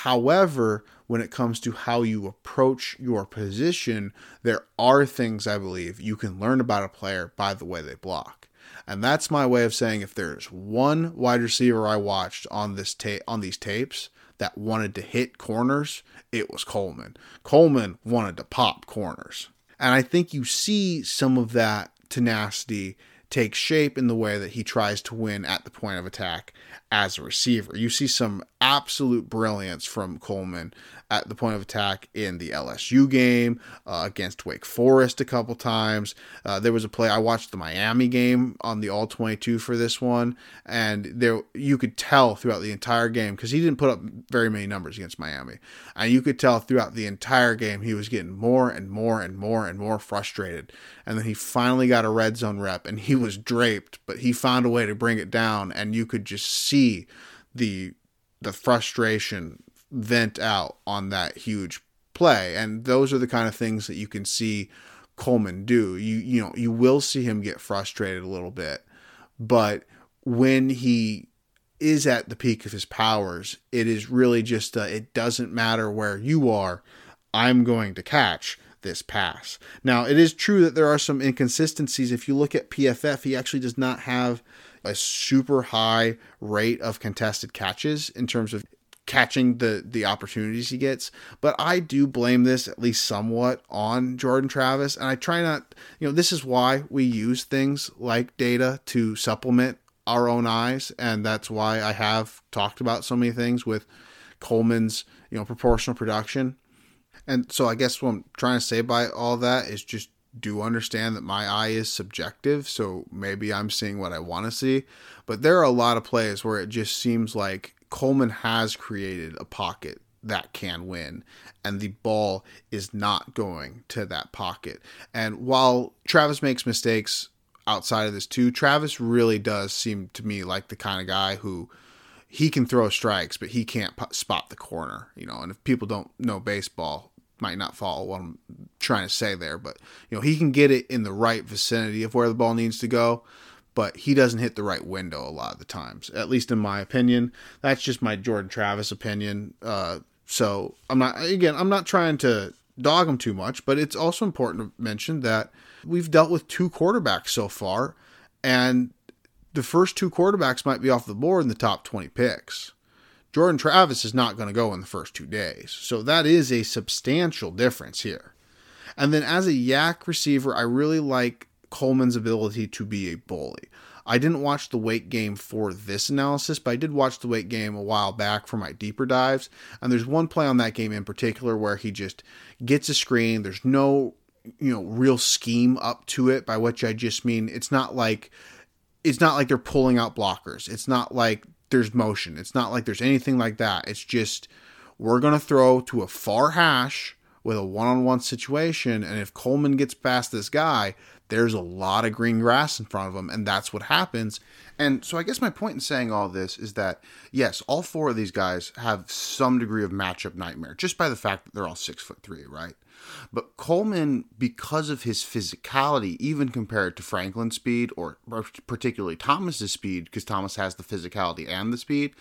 However, when it comes to how you approach your position, there are things I believe you can learn about a player by the way they block. And that's my way of saying if there's one wide receiver I watched on these tapes that wanted to hit corners, it was Coleman. Coleman wanted to pop corners. And I think you see some of that tenacity take shape in the way that he tries to win at the point of attack as a receiver. You see some absolute brilliance from Coleman at the point of attack in the LSU game, against Wake Forest a couple times. There was a play, I watched the Miami game on the All-22 for this one, and there you could tell throughout the entire game, because he didn't put up very many numbers against Miami, and you could tell throughout the entire game he was getting more and more frustrated, and then he finally got a red zone rep, and he was draped, but he found a way to bring it down, and you could just see the frustration vent out on that huge play. And those are the kind of things that you can see Coleman do. You know, you will see him get frustrated a little bit, but when he is at the peak of his powers, it is really just it doesn't matter where you are, I'm going to catch this pass. Now, it is true that there are some inconsistencies. If you look at PFF, he actually does not have a super high rate of contested catches in terms of catching the opportunities he gets. But I do blame this at least somewhat on Jordan Travis. And I try not, you know, this is why we use things like data to supplement our own eyes. And that's why I have talked about so many things with Coleman's, you know, proportional production. And so I guess what I'm trying to say by all that is just do understand that my eye is subjective. So maybe I'm seeing what I want to see, but there are a lot of plays where it just seems like Coleman has created a pocket that can win, and the ball is not going to that pocket. And while Travis makes mistakes outside of this too, Travis really does seem to me like the kind of guy who he can throw strikes, but he can't spot the corner, you know, and if people don't know baseball, might not follow what I'm trying to say there, but you know, he can get it in the right vicinity of where the ball needs to go, but he doesn't hit the right window a lot of the times, at least in my opinion. That's just my Jordan Travis opinion. So I'm not trying to dog him too much, but it's also important to mention that we've dealt with two quarterbacks so far, and the first two quarterbacks might be off the board in the top 20 picks. Jordan Travis is not going to go in the first 2 days. So that is a substantial difference here. And then as a yak receiver, I really like Coleman's ability to be a bully. I didn't watch the weight game for this analysis, but I did watch the weight game a while back for my deeper dives. And there's one play on that game in particular where he just gets a screen. There's no, you know, real scheme up to it, by which I just mean it's not like they're pulling out blockers. It's not like there's motion. It's not like there's anything like that. It's just, we're going to throw to a far hash with a one-on-one situation. And if Coleman gets past this guy, there's a lot of green grass in front of him. And that's what happens. And so I guess my point in saying all this is that, yes, all four of these guys have some degree of matchup nightmare just by the fact that they're all 6'3", right? But Coleman, because of his physicality, even compared to Franklin's speed or particularly Thomas's speed, because Thomas has the physicality and the speed,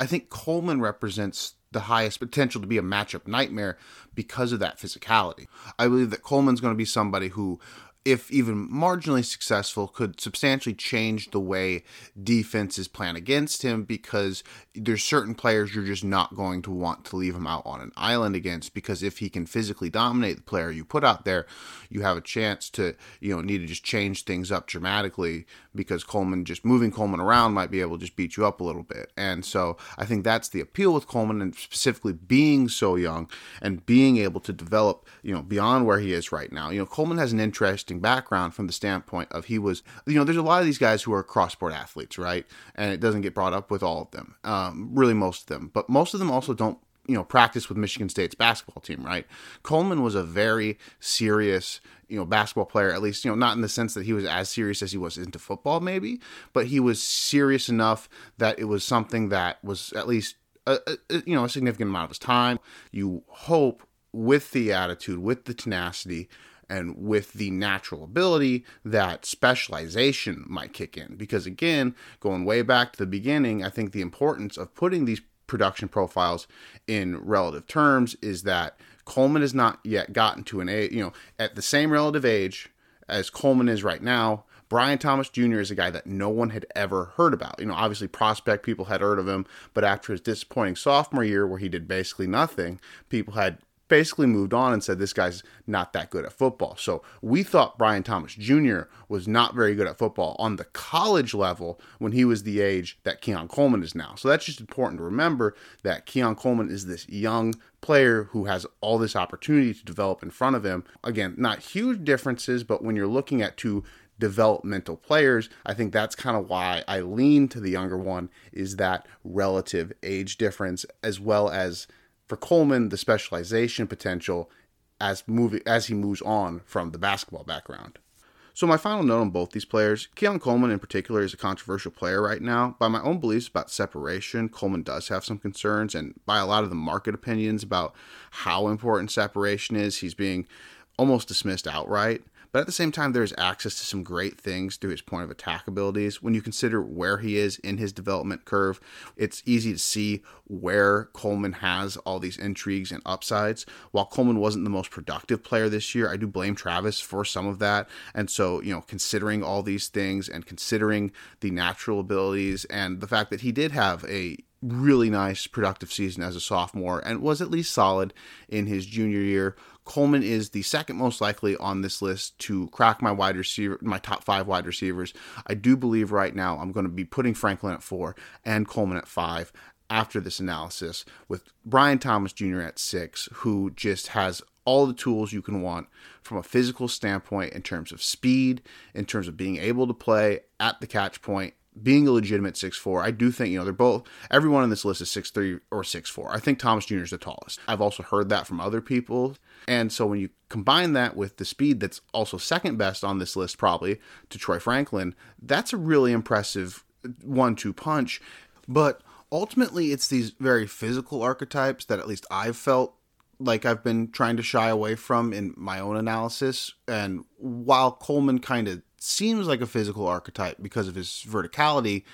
I think Coleman represents the highest potential to be a matchup nightmare because of that physicality. I believe that Coleman's going to be somebody who, if even marginally successful, could substantially change the way defenses plan against him, because there's certain players you're just not going to want to leave him out on an island against, because if he can physically dominate the player you put out there, you have a chance to, you know, need to just change things up dramatically, because Coleman, just moving Coleman around, might be able to just beat you up a little bit. And so I think that's the appeal with Coleman, and specifically being so young and being able to develop, you know, beyond where he is right now. You know, Coleman has an interest background from the standpoint of he was, you know, there's a lot of these guys who are cross-sport athletes, right? And it doesn't get brought up with all of them, really most of them. But most of them also don't you know, practice with Michigan State's basketball team, right? Coleman was a very serious, you know, basketball player, at least, you know, not in the sense that he was as serious as he was into football, maybe, but he was serious enough that it was something that was at least, you know, a significant amount of his time. You hope with the attitude, with the tenacity, and with the natural ability that specialization might kick in. Because again, going way back to the beginning, I think the importance of putting these production profiles in relative terms is that Coleman has not yet gotten to an age, you know, at the same relative age as Coleman is right now. Brian Thomas Jr. is a guy that no one had ever heard about. You know, obviously prospect people had heard of him, but after his disappointing sophomore year where he did basically nothing, people had basically moved on and said, this guy's not that good at football. So we thought Brian Thomas Jr. was not very good at football on the college level when he was the age that Keon Coleman is now. So that's just important to remember, that Keon Coleman is this young player who has all this opportunity to develop in front of him. Again, not huge differences, but when you're looking at two developmental players, I think that's kind of why I lean to the younger one, is that relative age difference, as well as for Coleman, the specialization potential as he moves on from the basketball background. So my final note on both these players, Keon Coleman in particular is a controversial player right now. By my own beliefs about separation, Coleman does have some concerns, and by a lot of the market opinions about how important separation is, he's being almost dismissed outright. But at the same time, there is access to some great things through his point of attack abilities. When you consider where he is in his development curve, it's easy to see where Coleman has all these intrigues and upsides. While Coleman wasn't the most productive player this year, I do blame Travis for some of that. And so, you know, considering all these things and considering the natural abilities and the fact that he did have a really nice productive season as a sophomore and was at least solid in his junior year, Coleman is the second most likely on this list to crack my wide receiver, my top five wide receivers. I do believe right now I'm going to be putting Franklin at 4 and Coleman at 5 after this analysis, with Brian Thomas Jr. at 6, who just has all the tools you can want from a physical standpoint in terms of speed, in terms of being able to play at the catch point, being a legitimate 6'4", I do think, you know, they're both, everyone on this list is 6'3" or 6'4". I think Thomas Jr. is the tallest. I've also heard that from other people. And so when you combine that with the speed that's also second best on this list, probably, to Troy Franklin, that's a really impressive 1-2 punch. But ultimately, it's these very physical archetypes that at least I've felt like I've been trying to shy away from in my own analysis. And while Coleman kind of seems like a physical archetype because of his verticality,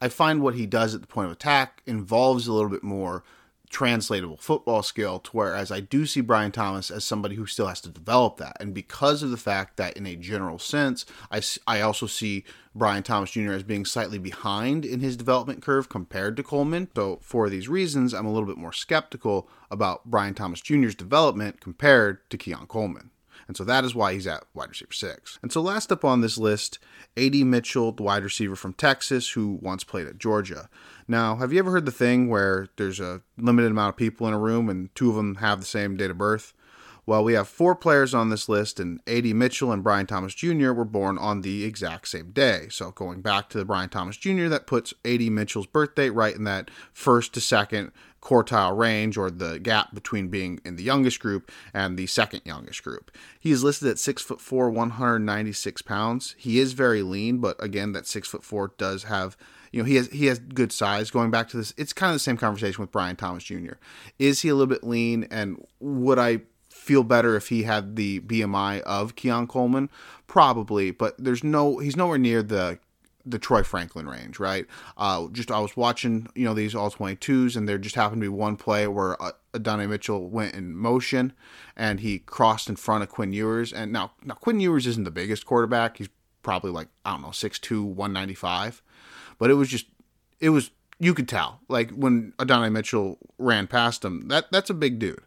I find what he does at the point of attack involves a little bit more translatable football skill, to whereas I do see Brian Thomas as somebody who still has to develop that. And because of the fact that in a general sense, I also see Brian Thomas Jr. as being slightly behind in his development curve compared to Coleman. So for these reasons, I'm a little bit more skeptical about Brian Thomas Jr.'s development compared to Keon Coleman. And so that is why he's at wide receiver 6. And so last up on this list, A.D. Mitchell, the wide receiver from Texas, who once played at Georgia. Now, have you ever heard the thing where there's a limited amount of people in a room and two of them have the same date of birth? Well, we have 4 players on this list, and A.D. Mitchell and Brian Thomas Jr. were born on the exact same day. So going back to the Brian Thomas Jr., that puts A.D. Mitchell's birthday right in that first to second quartile range, or the gap between being in the youngest group and the second youngest group. He is listed at 6'4", 196 pounds. He is very lean, but again, that 6'4" does have, you know, he has good size. Going back to this, it's kind of the same conversation with Brian Thomas Jr. Is he a little bit lean, and would I feel better if he had the BMI of Keon Coleman? Probably, but he's nowhere near the Troy Franklin range, right? I was watching, you know, these all-22s, and there just happened to be one play where Adonai Mitchell went in motion, and he crossed in front of Quinn Ewers. And now Quinn Ewers isn't the biggest quarterback. He's probably like, I don't know, 6'2", 195. But it was you could tell, like, when Adonai Mitchell ran past him, that's a big dude.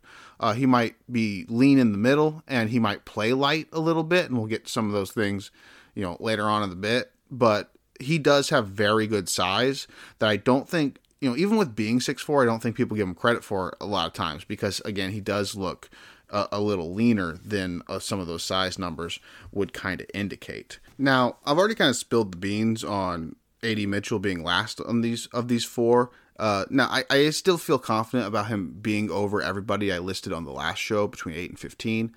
He might be lean in the middle, and he might play light a little bit, and we'll get some of those things, you know, later on in the bit. But he does have very good size that I don't think, you know, even with being 6'4", I don't think people give him credit for a lot of times, because again, he does look a little leaner than some of those size numbers would kind of indicate. Now, I've already kind of spilled the beans on A.D. Mitchell being last on these of these four. Now, I still feel confident about him being over everybody I listed on the last show between 8 and 15.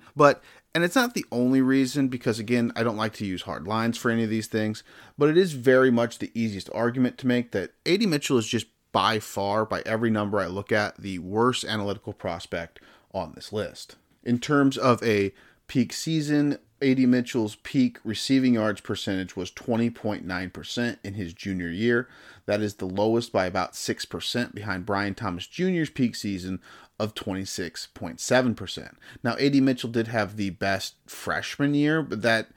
And it's not the only reason because, again, I don't like to use hard lines for any of these things. But it is very much the easiest argument to make that A.D. Mitchell is just by far, by every number I look at, the worst analytical prospect on this list. In terms of a peak season, A.D. Mitchell's peak receiving yards percentage was 20.9% in his junior year. That is the lowest by about 6% behind Brian Thomas Jr.'s peak season of 26.7%. Now, A.D. Mitchell did have the best freshman year, but that,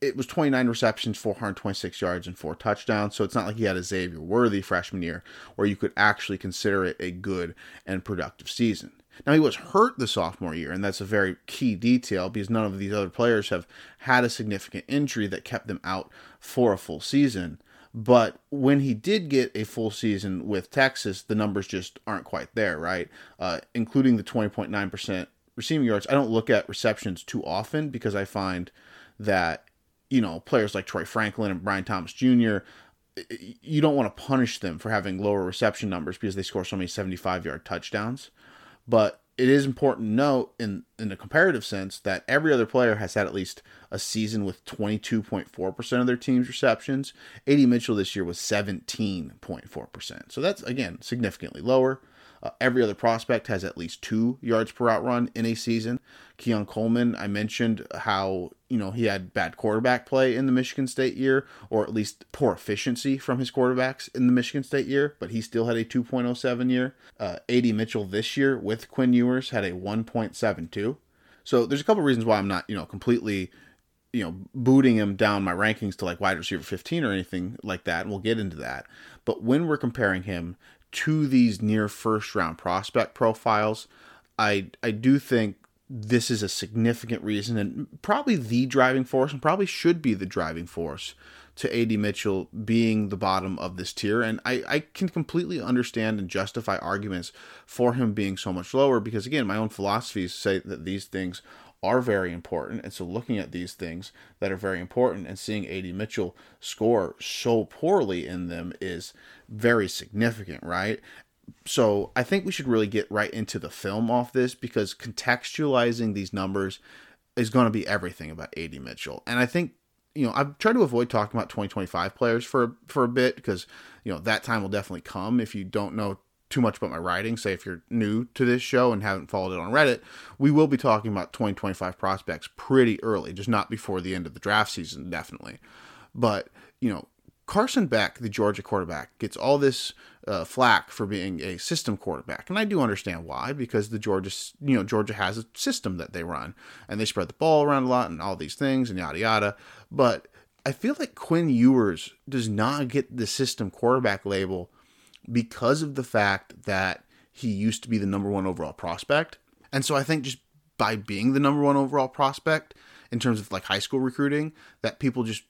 it was 29 receptions, 426 yards, and 4 touchdowns. So it's not like he had a Xavier Worthy freshman year where you could actually consider it a good and productive season. Now, he was hurt the sophomore year, and that's a very key detail because none of these other players have had a significant injury that kept them out for a full season. But when he did get a full season with Texas, the numbers just aren't quite there, right? Including the 20.9% receiving yards. I don't look at receptions too often because I find that, players like Troy Franklin and Brian Thomas Jr., you don't want to punish them for having lower reception numbers because they score so many 75-yard touchdowns. But it is important to note in a comparative sense that every other player has had at least a season with 22.4% of their team's receptions. A.D. Mitchell this year was 17.4%. So that's, again, significantly lower. Every other prospect has at least 2 yards per out run in a season. Keon Coleman, I mentioned how, he had bad quarterback play in the Michigan State year, or at least poor efficiency from his quarterbacks in the Michigan State year, but he still had a 2.07 year. A.D. Mitchell this year with Quinn Ewers had a 1.72. So there's a couple reasons why I'm not, completely, booting him down my rankings to like wide receiver 15 or anything like that. And we'll get into that. But when we're comparing him to these near first round prospect profiles, I do think this is a significant reason and probably the driving force and probably should be the driving force to A.D. Mitchell being the bottom of this tier. And I can completely understand and justify arguments for him being so much lower because, again, my own philosophies say that these things are very important. And so looking at these things that are very important and seeing A.D. Mitchell score so poorly in them is very significant, right? So I think we should really get right into the film off this because contextualizing these numbers is going to be everything about A.D. Mitchell. And I think, I've tried to avoid talking about 2025 players for a bit because, that time will definitely come. If you don't know too much about my writing, say if you're new to this show and haven't followed it on Reddit, we will be talking about 2025 prospects pretty early, just not before the end of the draft season, definitely. But, Carson Beck, the Georgia quarterback, gets all this flack for being a system quarterback. And I do understand why, because the Georgia has a system that they run and they spread the ball around a lot and all these things and yada, yada. But I feel like Quinn Ewers does not get the system quarterback label because of the fact that he used to be the number one overall prospect. And so I think just by being the number one overall prospect in terms of like high school recruiting, that people just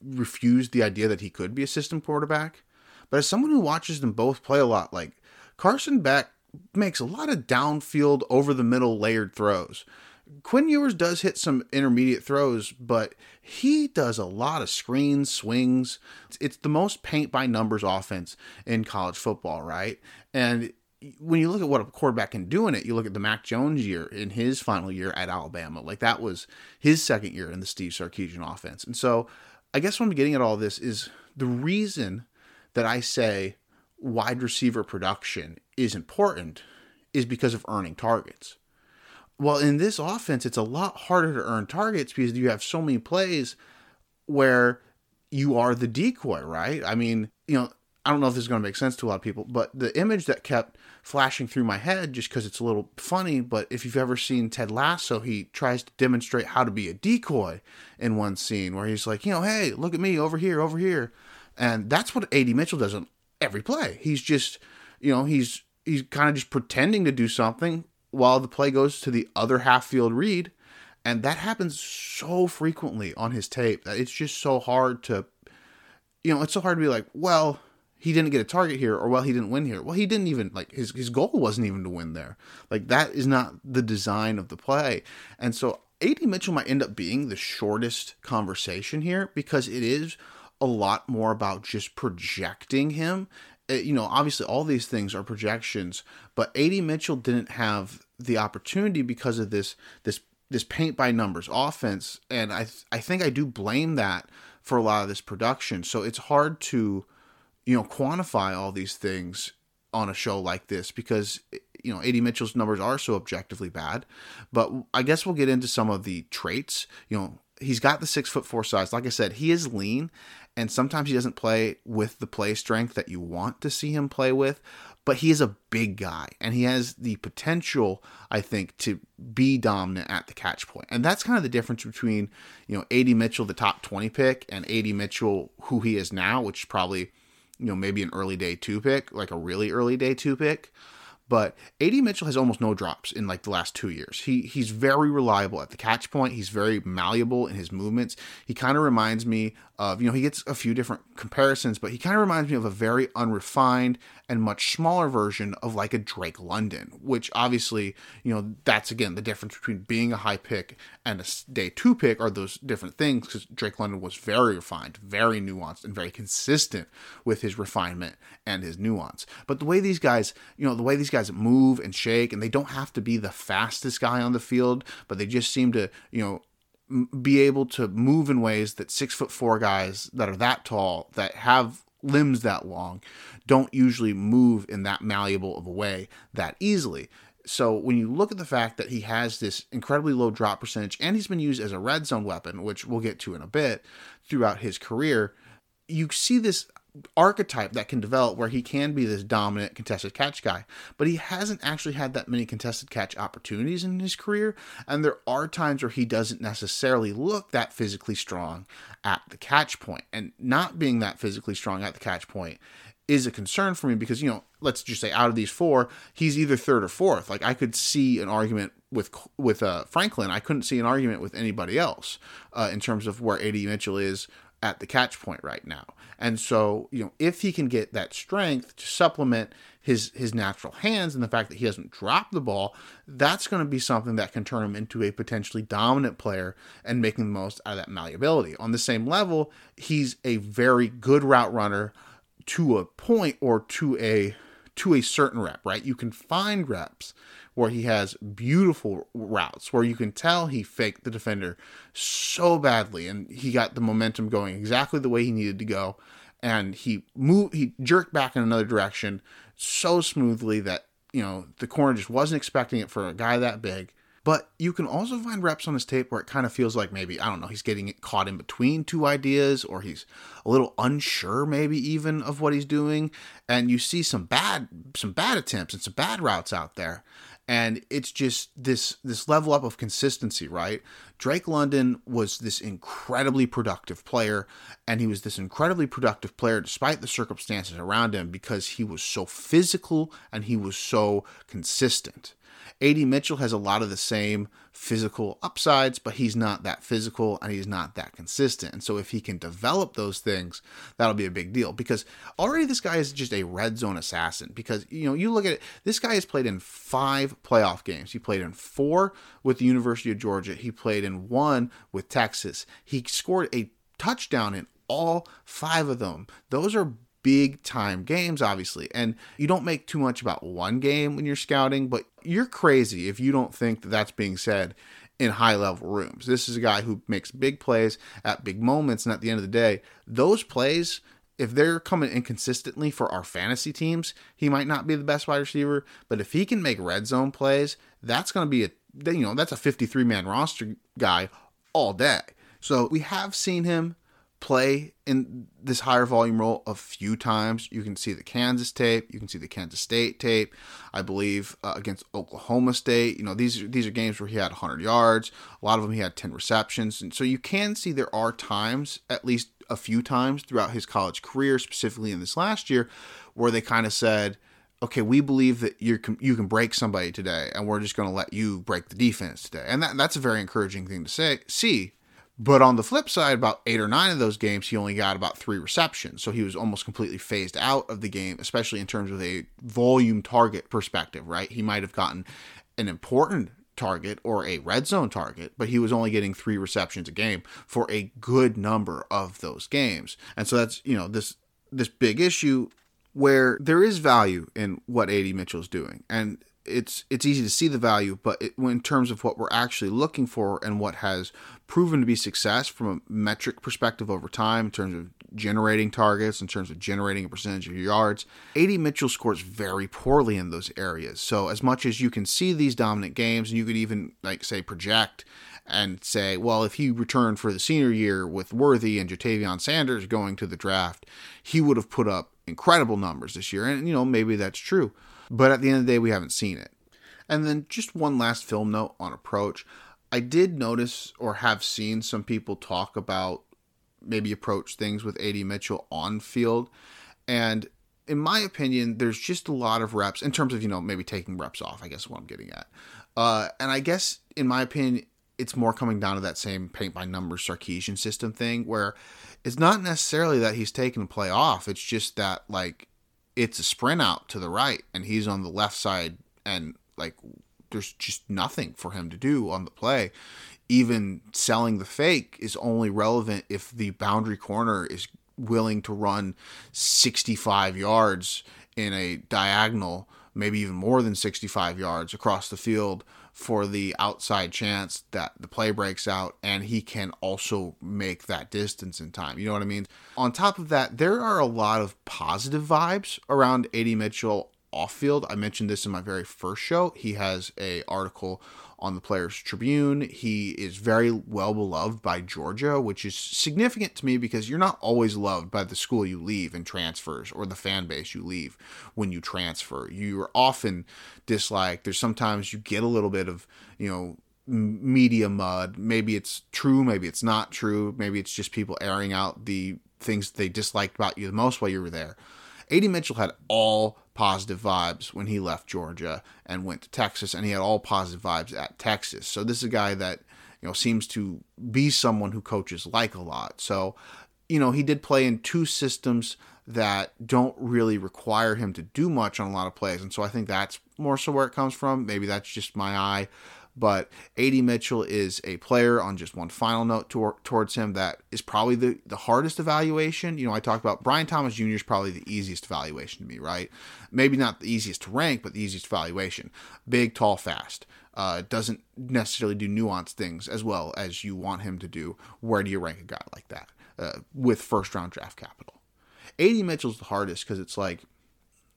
refused the idea that he could be a system quarterback. But as someone who watches them both play a lot, like Carson Beck makes a lot of downfield over the middle layered throws. Quinn Ewers does hit some intermediate throws, but he does a lot of screens, swings. It's the most paint-by-numbers offense in college football, right? And when you look at what a quarterback can do in it, you look at the Mac Jones year in his final year at Alabama. Like, that was his second year in the Steve Sarkisian offense. And so I guess what I'm getting at all this is the reason that I say wide receiver production is important is because of earning targets. Well, in this offense, it's a lot harder to earn targets because you have so many plays where you are the decoy, right? I mean, I don't know if this is going to make sense to a lot of people, but the image that kept flashing through my head, just because it's a little funny, but if you've ever seen Ted Lasso, he tries to demonstrate how to be a decoy in one scene where he's like, hey, look at me over here. And that's what A.D. Mitchell does on every play. He's just, he's kind of just pretending to do something while the play goes to the other half-field read, and that happens so frequently on his tape that it's just so hard to, it's so hard to be like, well, he didn't get a target here, or well, he didn't win here. Well, he didn't even, like, his goal wasn't even to win there. Like, that is not the design of the play. And so A.D. Mitchell might end up being the shortest conversation here because it is a lot more about just projecting him. You know, obviously all these things are projections, but A.D. Mitchell didn't have the opportunity because of this paint by numbers offense. And I think I do blame that for a lot of this production. So it's hard to, you know, quantify all these things on a show like this because, you know, A.D. Mitchell's numbers are so objectively bad. But I guess we'll get into some of the traits. You know, he's got the 6'4" size. Like I said, he is lean, and sometimes he doesn't play with the play strength that you want to see him play with, but he is a big guy, and he has the potential, I think, to be dominant at the catch point. And that's kind of the difference between, you know, A.D. Mitchell, the top 20 pick, and A.D. Mitchell, who he is now, which is probably, you know, maybe an early day two pick, like a really early day two pick. But A.D. Mitchell has almost no drops in like the last 2 years. He's very reliable at the catch point. He's very malleable in his movements. He kind of reminds me of, you know, he gets a few different comparisons, but he kind of reminds me of a very unrefined and much smaller version of like a Drake London, which obviously, you know, that's again the difference between being a high pick and a day two pick are those different things, because Drake London was very refined, very nuanced, and very consistent with his refinement and his nuance. But the way these guys, you know, the way these guys move and shake, and they don't have to be the fastest guy on the field, but they just seem to, you know, be able to move in ways that 6'4" guys that are that tall, that have limbs that long, don't usually move in that malleable of a way that easily. So when you look at the fact that he has this incredibly low drop percentage, and he's been used as a red zone weapon, which we'll get to in a bit, throughout his career, you see this archetype that can develop where he can be this dominant contested catch guy, but he hasn't actually had that many contested catch opportunities in his career, and there are times where he doesn't necessarily look that physically strong at the catch point. And not being that physically strong at the catch point is a concern for me because, you know, let's just say out of these four, he's either third or fourth. Like, I could see an argument with Franklin. I couldn't see an argument with anybody else in terms of where A.D. Mitchell is at the catch point right now. And so, you know, if he can get that strength to supplement his natural hands and the fact that he doesn't drop the ball, that's going to be something that can turn him into a potentially dominant player and making the most out of that malleability. On the same level, he's a very good route runner to a point, or to a certain rep, right? You can find reps where he has beautiful routes, where you can tell he faked the defender so badly and he got the momentum going exactly the way he needed to go. And he jerked back in another direction so smoothly that, you know, the corner just wasn't expecting it for a guy that big. But you can also find reps on his tape where it kind of feels like maybe, I don't know, he's getting caught in between two ideas, or he's a little unsure maybe even of what he's doing. And you see some bad attempts and some bad routes out there. And it's just this level up of consistency, right? Drake London was this incredibly productive player, and he was this incredibly productive player despite the circumstances around him because he was so physical and he was so consistent. A.D. Mitchell has a lot of the same physical upsides, but he's not that physical and he's not that consistent. And so if he can develop those things, that'll be a big deal, because already this guy is just a red zone assassin. Because, you know, you look at it, this guy has played in 5 playoff games. He played in 4 with the University of Georgia. He played in 1 with Texas. He scored a touchdown in all 5 of them. Those are big time games, obviously. And you don't make too much about one game when you're scouting, but you're crazy if you don't think that that's being said in high level rooms. This is a guy who makes big plays at big moments. And at the end of the day, those plays, if they're coming inconsistently for our fantasy teams, he might not be the best wide receiver, but if he can make red zone plays, that's going to be that's a 53-man roster guy all day. So we have seen him play in this higher volume role a few times. You can see the Kansas tape. You can see the Kansas State tape, I believe, against Oklahoma State. You know, these are games where he had 100 yards. A lot of them he had 10 receptions. And so you can see there are times, at least a few times throughout his college career, specifically in this last year, where they kind of said, okay, we believe that you can break somebody today, and we're just going to let you break the defense today. And that's a very encouraging thing to see. But on the flip side, about 8 or 9 of those games, he only got about 3 receptions. So he was almost completely phased out of the game, especially in terms of a volume target perspective, right? He might have gotten an important target or a red zone target, but he was only getting 3 receptions a game for a good number of those games. And so that's, you know, this big issue where there is value in what A.D. Mitchell's doing. And it's easy to see the value, but in terms of what we're actually looking for and what has proven to be success from a metric perspective over time, in terms of generating targets, in terms of generating a percentage of yards, A.D. Mitchell scores very poorly in those areas. So as much as you can see these dominant games, and you could even like say project and say, well, if he returned for the senior year with Worthy and Jatavion Sanders going to the draft, he would have put up incredible numbers this year. And, you know, maybe that's true. But at the end of the day, we haven't seen it. And then just one last film note on approach. I did notice or have seen some people talk about maybe approach things with A.D. Mitchell on field. And in my opinion, there's just a lot of reps in terms of, you know, maybe taking reps off, I guess is what I'm getting at. And I guess in my opinion, it's more coming down to that same paint by numbers Sarkisian system thing where it's not necessarily that he's taking a play off. It's just that like, it's a sprint out to the right and he's on the left side and like there's just nothing for him to do on the play. Even selling the fake is only relevant if the boundary corner is willing to run 65 yards in a diagonal, maybe even more than 65 yards across the field for the outside chance that the play breaks out and he can also make that distance in time. You know what I mean? On top of that, there are a lot of positive vibes around A.D. Mitchell off field. I mentioned this in my very first show. He has an article on the Players Tribune. He is very well beloved by Georgia, which is significant to me because you're not always loved by the school you leave in transfers or the fan base you leave when you transfer. You are often disliked. There's sometimes you get a little bit of, you know, media mud. Maybe it's true, maybe it's not true. Maybe it's just people airing out the things they disliked about you the most while you were there. A.D. Mitchell had all positive vibes when he left Georgia and went to Texas, and he had all positive vibes at Texas. So this is a guy that, you know, seems to be someone who coaches like a lot. So, you know, he did play in 2 systems that don't really require him to do much on a lot of plays. And so I think that's more so where it comes from. Maybe that's just my eye. But A.D. Mitchell is a player, on just one final note towards him, that is probably the hardest evaluation. You know, I talked about Brian Thomas Jr. is probably the easiest evaluation to me, right? Maybe not the easiest to rank, but the easiest evaluation. Big, tall, fast. Doesn't necessarily do nuanced things as well as you want him to do. Where do you rank a guy like that with first-round draft capital? A.D. Mitchell's the hardest because it's like,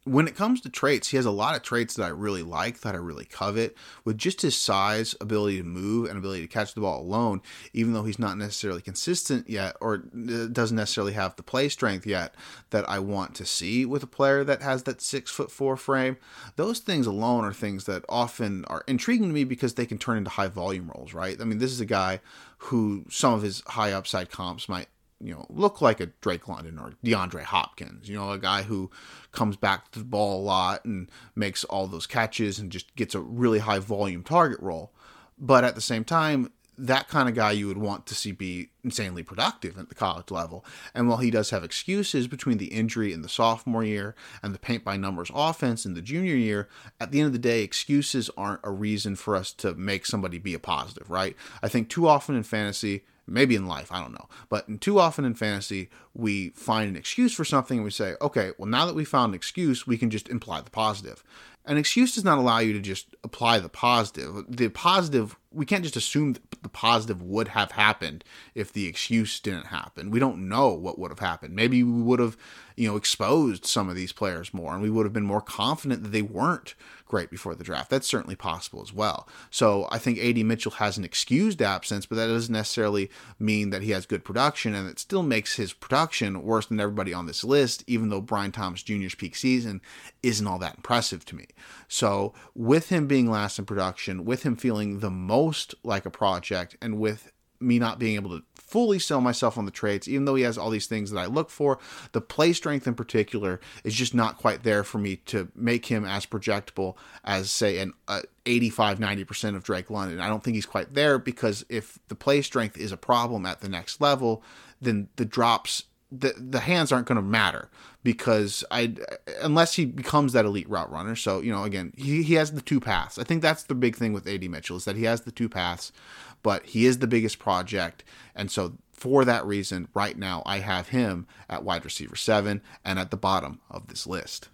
when it comes to traits, he has a lot of traits that I really like, that I really covet. With just his size, ability to move, and ability to catch the ball alone, even though he's not necessarily consistent yet or doesn't necessarily have the play strength yet that I want to see with a player that has that 6'4" frame, those things alone are things that often are intriguing to me because they can turn into high volume roles, right? I mean, this is a guy who some of his high upside comps might, you know, look like a Drake London or DeAndre Hopkins, you know, a guy who comes back to the ball a lot and makes all those catches and just gets a really high volume target role. But at the same time, that kind of guy you would want to see be insanely productive at the college level. And while he does have excuses between the injury in the sophomore year and the paint by numbers offense in the junior year, at the end of the day, excuses aren't a reason for us to make somebody be a positive, right? I think too often in fantasy, maybe in life, I don't know, but too often in fantasy, we find an excuse for something and we say, okay, well, now that we found an excuse, we can just imply the positive. An excuse does not allow you to just apply the positive. The positive, we can't just assume that the positive would have happened if the excuse didn't happen. We don't know what would have happened. Maybe we would have, you know, exposed some of these players more and we would have been more confident that they weren't great before the draft. That's certainly possible as well. So I think A.D. Mitchell has an excused absence, but that doesn't necessarily mean that he has good production, and it still makes his production worse than everybody on this list, even though Brian Thomas Jr.'s peak season isn't all that impressive to me. So with him being last in production, with him feeling the most like a project, and with me not being able to fully sell myself on the traits, even though he has all these things that I look for, the play strength in particular is just not quite there for me to make him as projectable as, say, an 85-90% of Drake London. I don't think he's quite there because if the play strength is a problem at the next level, then the drops the hands aren't going to matter because unless he becomes that elite route runner. So, you know, again, he has the two paths. I think that's the big thing with A.D. Mitchell is that he has the two paths, but he is the biggest project. And so for that reason, right now, I have him at wide receiver 7 and at the bottom of this list.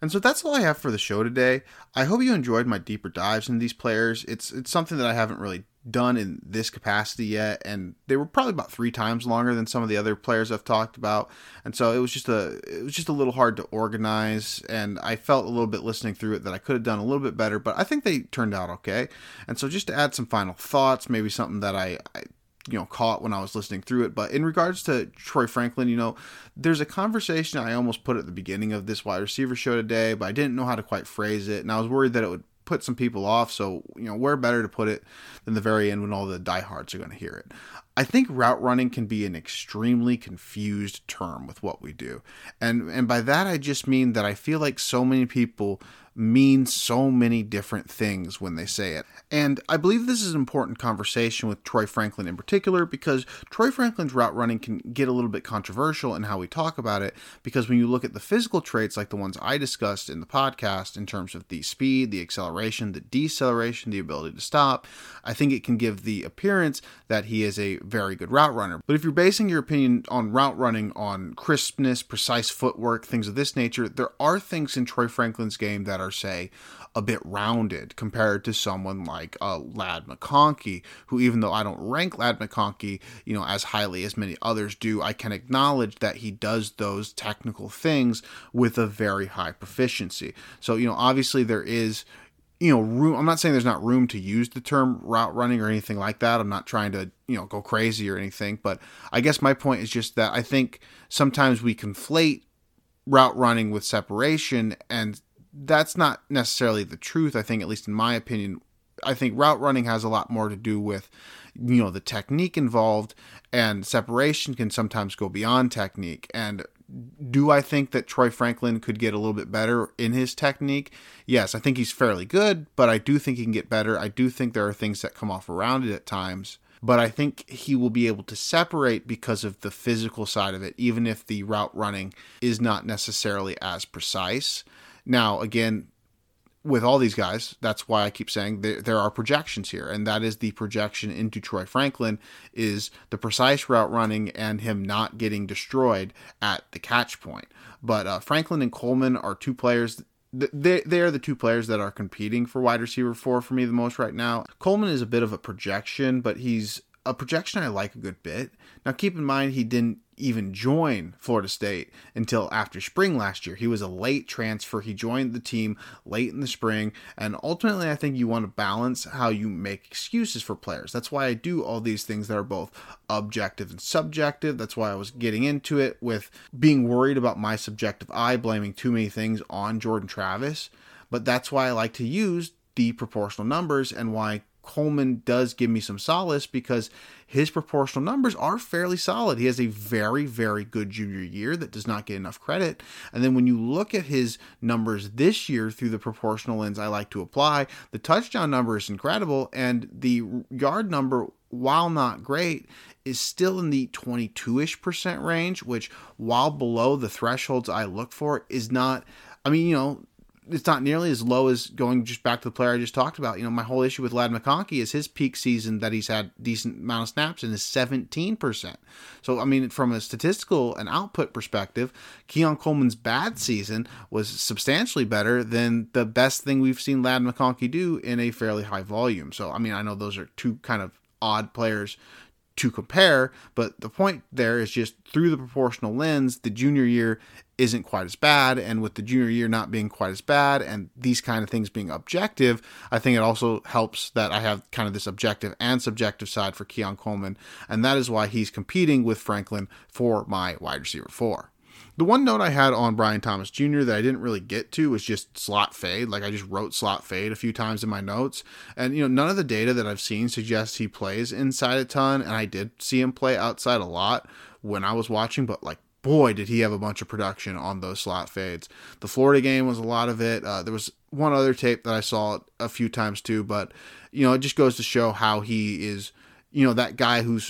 And so that's all I have for the show today. I hope you enjoyed my deeper dives into these players. It's something that I haven't really done in this capacity yet, and they were probably about 3 times longer than some of the other players I've talked about. And so it was just a little hard to organize, and I felt a little bit listening through it that I could have done a little bit better, but I think they turned out okay. And so just to add some final thoughts, maybe something that I caught when I was listening through it. But in regards to Troy Franklin, there's a conversation I almost put at the beginning of this wide receiver show today, but I didn't know how to quite phrase it. And I was worried that it would put some people off. So, where better to put it than the very end when all the diehards are going to hear it. I think route running can be an extremely confused term with what we do. And by that, I just mean that I feel like so many people mean so many different things when they say it. And I believe this is an important conversation with Troy Franklin in particular, because Troy Franklin's route running can get a little bit controversial in how we talk about it, because when you look at the physical traits like the ones I discussed in the podcast in terms of the speed, the acceleration, the deceleration, the ability to stop, I think it can give the appearance that he is a very good route runner. But if you're basing your opinion on route running on crispness, precise footwork, things of this nature, there are things in Troy Franklin's game that are, say, a bit rounded compared to someone like Ladd McConkey, who, even though I don't rank Ladd McConkey, as highly as many others do, I can acknowledge that he does those technical things with a very high proficiency. So, obviously there is, room. I'm not saying there's not room to use the term route running or anything like that. I'm not trying to, go crazy or anything, but I guess my point is just that I think sometimes we conflate route running with separation, and that's not necessarily the truth. I think, at least in my opinion, I think route running has a lot more to do with, the technique involved, and separation can sometimes go beyond technique. And do I think that Troy Franklin could get a little bit better in his technique? Yes, I think he's fairly good, but I do think he can get better. I do think there are things that come off around it at times, but I think he will be able to separate because of the physical side of it, even if the route running is not necessarily as precise. Now, again, with all these guys, that's why I keep saying there are projections here, and that is the projection into Troy Franklin is the precise route running and him not getting destroyed at the catch point. But Franklin and Coleman are two players. They are the two players that are competing for wide receiver 4 for me the most right now. Coleman is a bit of a projection, but he's a projection I like a good bit. Now, keep in mind, he didn't even join Florida State until after spring last year. He was a late transfer. He joined the team late in the spring, and ultimately I think you want to balance how you make excuses for players. That's why I do all these things that are both objective and subjective. That's why I was getting into it with being worried about my subjective eye blaming too many things on Jordan Travis, but that's why I like to use the proportional numbers, and why Coleman does give me some solace, because his proportional numbers are fairly solid. He has a very, very good junior year that does not get enough credit. And then when you look at his numbers this year through the proportional lens I like to apply, the touchdown number is incredible, and the yard number, while not great, is still in the 22-ish% range, which, while below the thresholds I look for, is not, it's not nearly as low as going just back to the player I just talked about. My whole issue with Ladd McConkey is his peak season that he's had decent amount of snaps in is 17%. So, from a statistical and output perspective, Keon Coleman's bad season was substantially better than the best thing we've seen Ladd McConkey do in a fairly high volume. So, I know those are two kind of odd players to compare, but the point there is just through the proportional lens, the junior year isn't quite as bad, and with the junior year not being quite as bad and these kind of things being objective, I think it also helps that I have kind of this objective and subjective side for Keon Coleman, and that is why he's competing with Franklin for my wide receiver 4. The one note I had on Brian Thomas Jr. that I didn't really get to was just slot fade. Like, I just wrote slot fade a few times in my notes. And, none of the data that I've seen suggests he plays inside a ton. And I did see him play outside a lot when I was watching. But, boy, did he have a bunch of production on those slot fades. The Florida game was a lot of it. There was one other tape that I saw a few times too. But, it just goes to show how he is you know, that guy who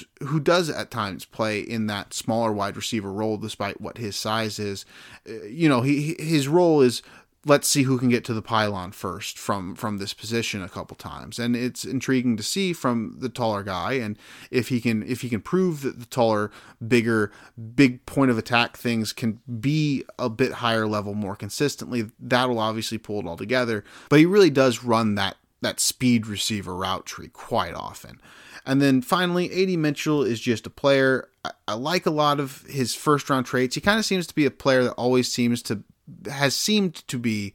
does at times play in that smaller wide receiver role, despite what his size is. You know, his role is, let's see who can get to the pylon first from this position a couple times. And it's intriguing to see from the taller guy. And if he can prove that the taller, bigger, big point of attack things can be a bit higher level more consistently, that'll obviously pull it all together. But he really does run that speed receiver route tree quite often. And then finally, A.D. Mitchell is just a player. I like a lot of his first round traits. He kind of seems to be a player that always has seemed to be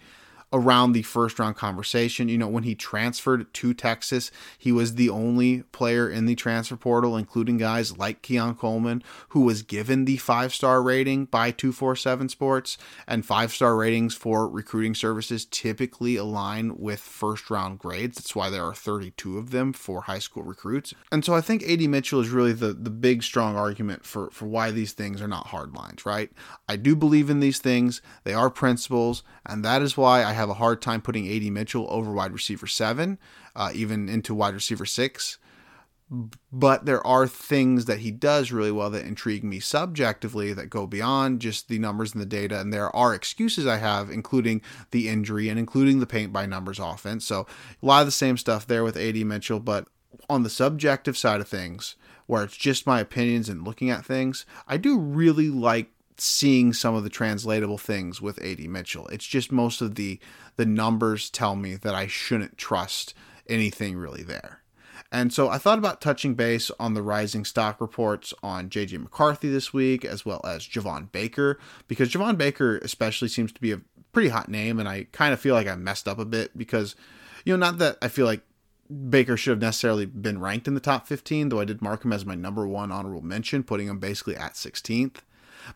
around the first round conversation. You know, when he transferred to Texas, he was the only player in the transfer portal, including guys like Keon Coleman, who was given the 5-star rating by 247 Sports, and 5-star ratings for recruiting services typically align with first round grades. That's why there are 32 of them for high school recruits. And so I think A.D. Mitchell is really the big strong argument for why these things are not hard lines, right? I do believe in these things. They are principles, and that is why I have a hard time putting A.D. Mitchell over wide receiver 7, even into wide receiver 6. But there are things that he does really well that intrigue me subjectively that go beyond just the numbers and the data. And there are excuses I have, including the injury and including the paint by numbers offense. So a lot of the same stuff there with A.D. Mitchell, but on the subjective side of things, where it's just my opinions and looking at things, I do really like seeing some of the translatable things with A.D. Mitchell. It's just most of the numbers tell me that I shouldn't trust anything really there. And so I thought about touching base on the rising stock reports on J.J. McCarthy this week, as well as Javon Baker, because Javon Baker especially seems to be a pretty hot name, and I kind of feel like I messed up a bit because, you know, not that I feel like Baker should have necessarily been ranked in the top 15, though I did mark him as my number one honorable mention, putting him basically at 16th.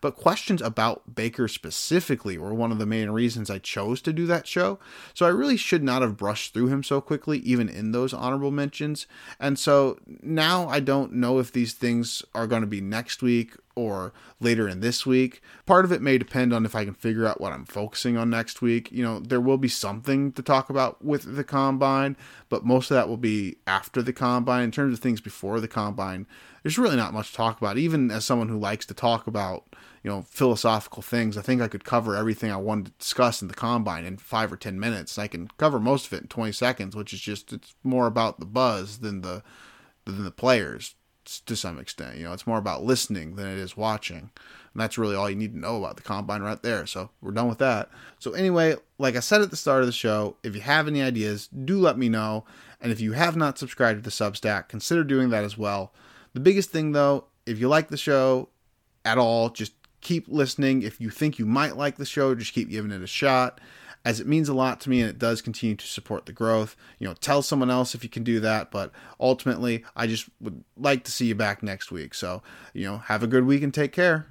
But questions about Baker specifically were one of the main reasons I chose to do that show. So I really should not have brushed through him so quickly, even in those honorable mentions. And so now I don't know if these things are going to be next week or later in this week. Part of it may depend on if I can figure out what I'm focusing on next week. You know, there will be something to talk about with the Combine, but most of that will be after the Combine. In terms of things before the Combine, there's really not much to talk about. Even as someone who likes to talk about, you know, philosophical things, I think I could cover everything I wanted to discuss in the Combine in 5 or 10 minutes. And I can cover most of it in 20 seconds, which is just, it's more about the buzz than the players to some extent. You know, it's more about listening than it is watching. And that's really all you need to know about the Combine right there. So we're done with that. So anyway, like I said at the start of the show, if you have any ideas, do let me know. And if you have not subscribed to the Substack, consider doing that as well. The biggest thing though, if you like the show at all, just keep listening. If you think you might like the show, just keep giving it a shot, as it means a lot to me and it does continue to support the growth. You know, tell someone else if you can do that, but ultimately I just would like to see you back next week. So, you know, have a good week and take care.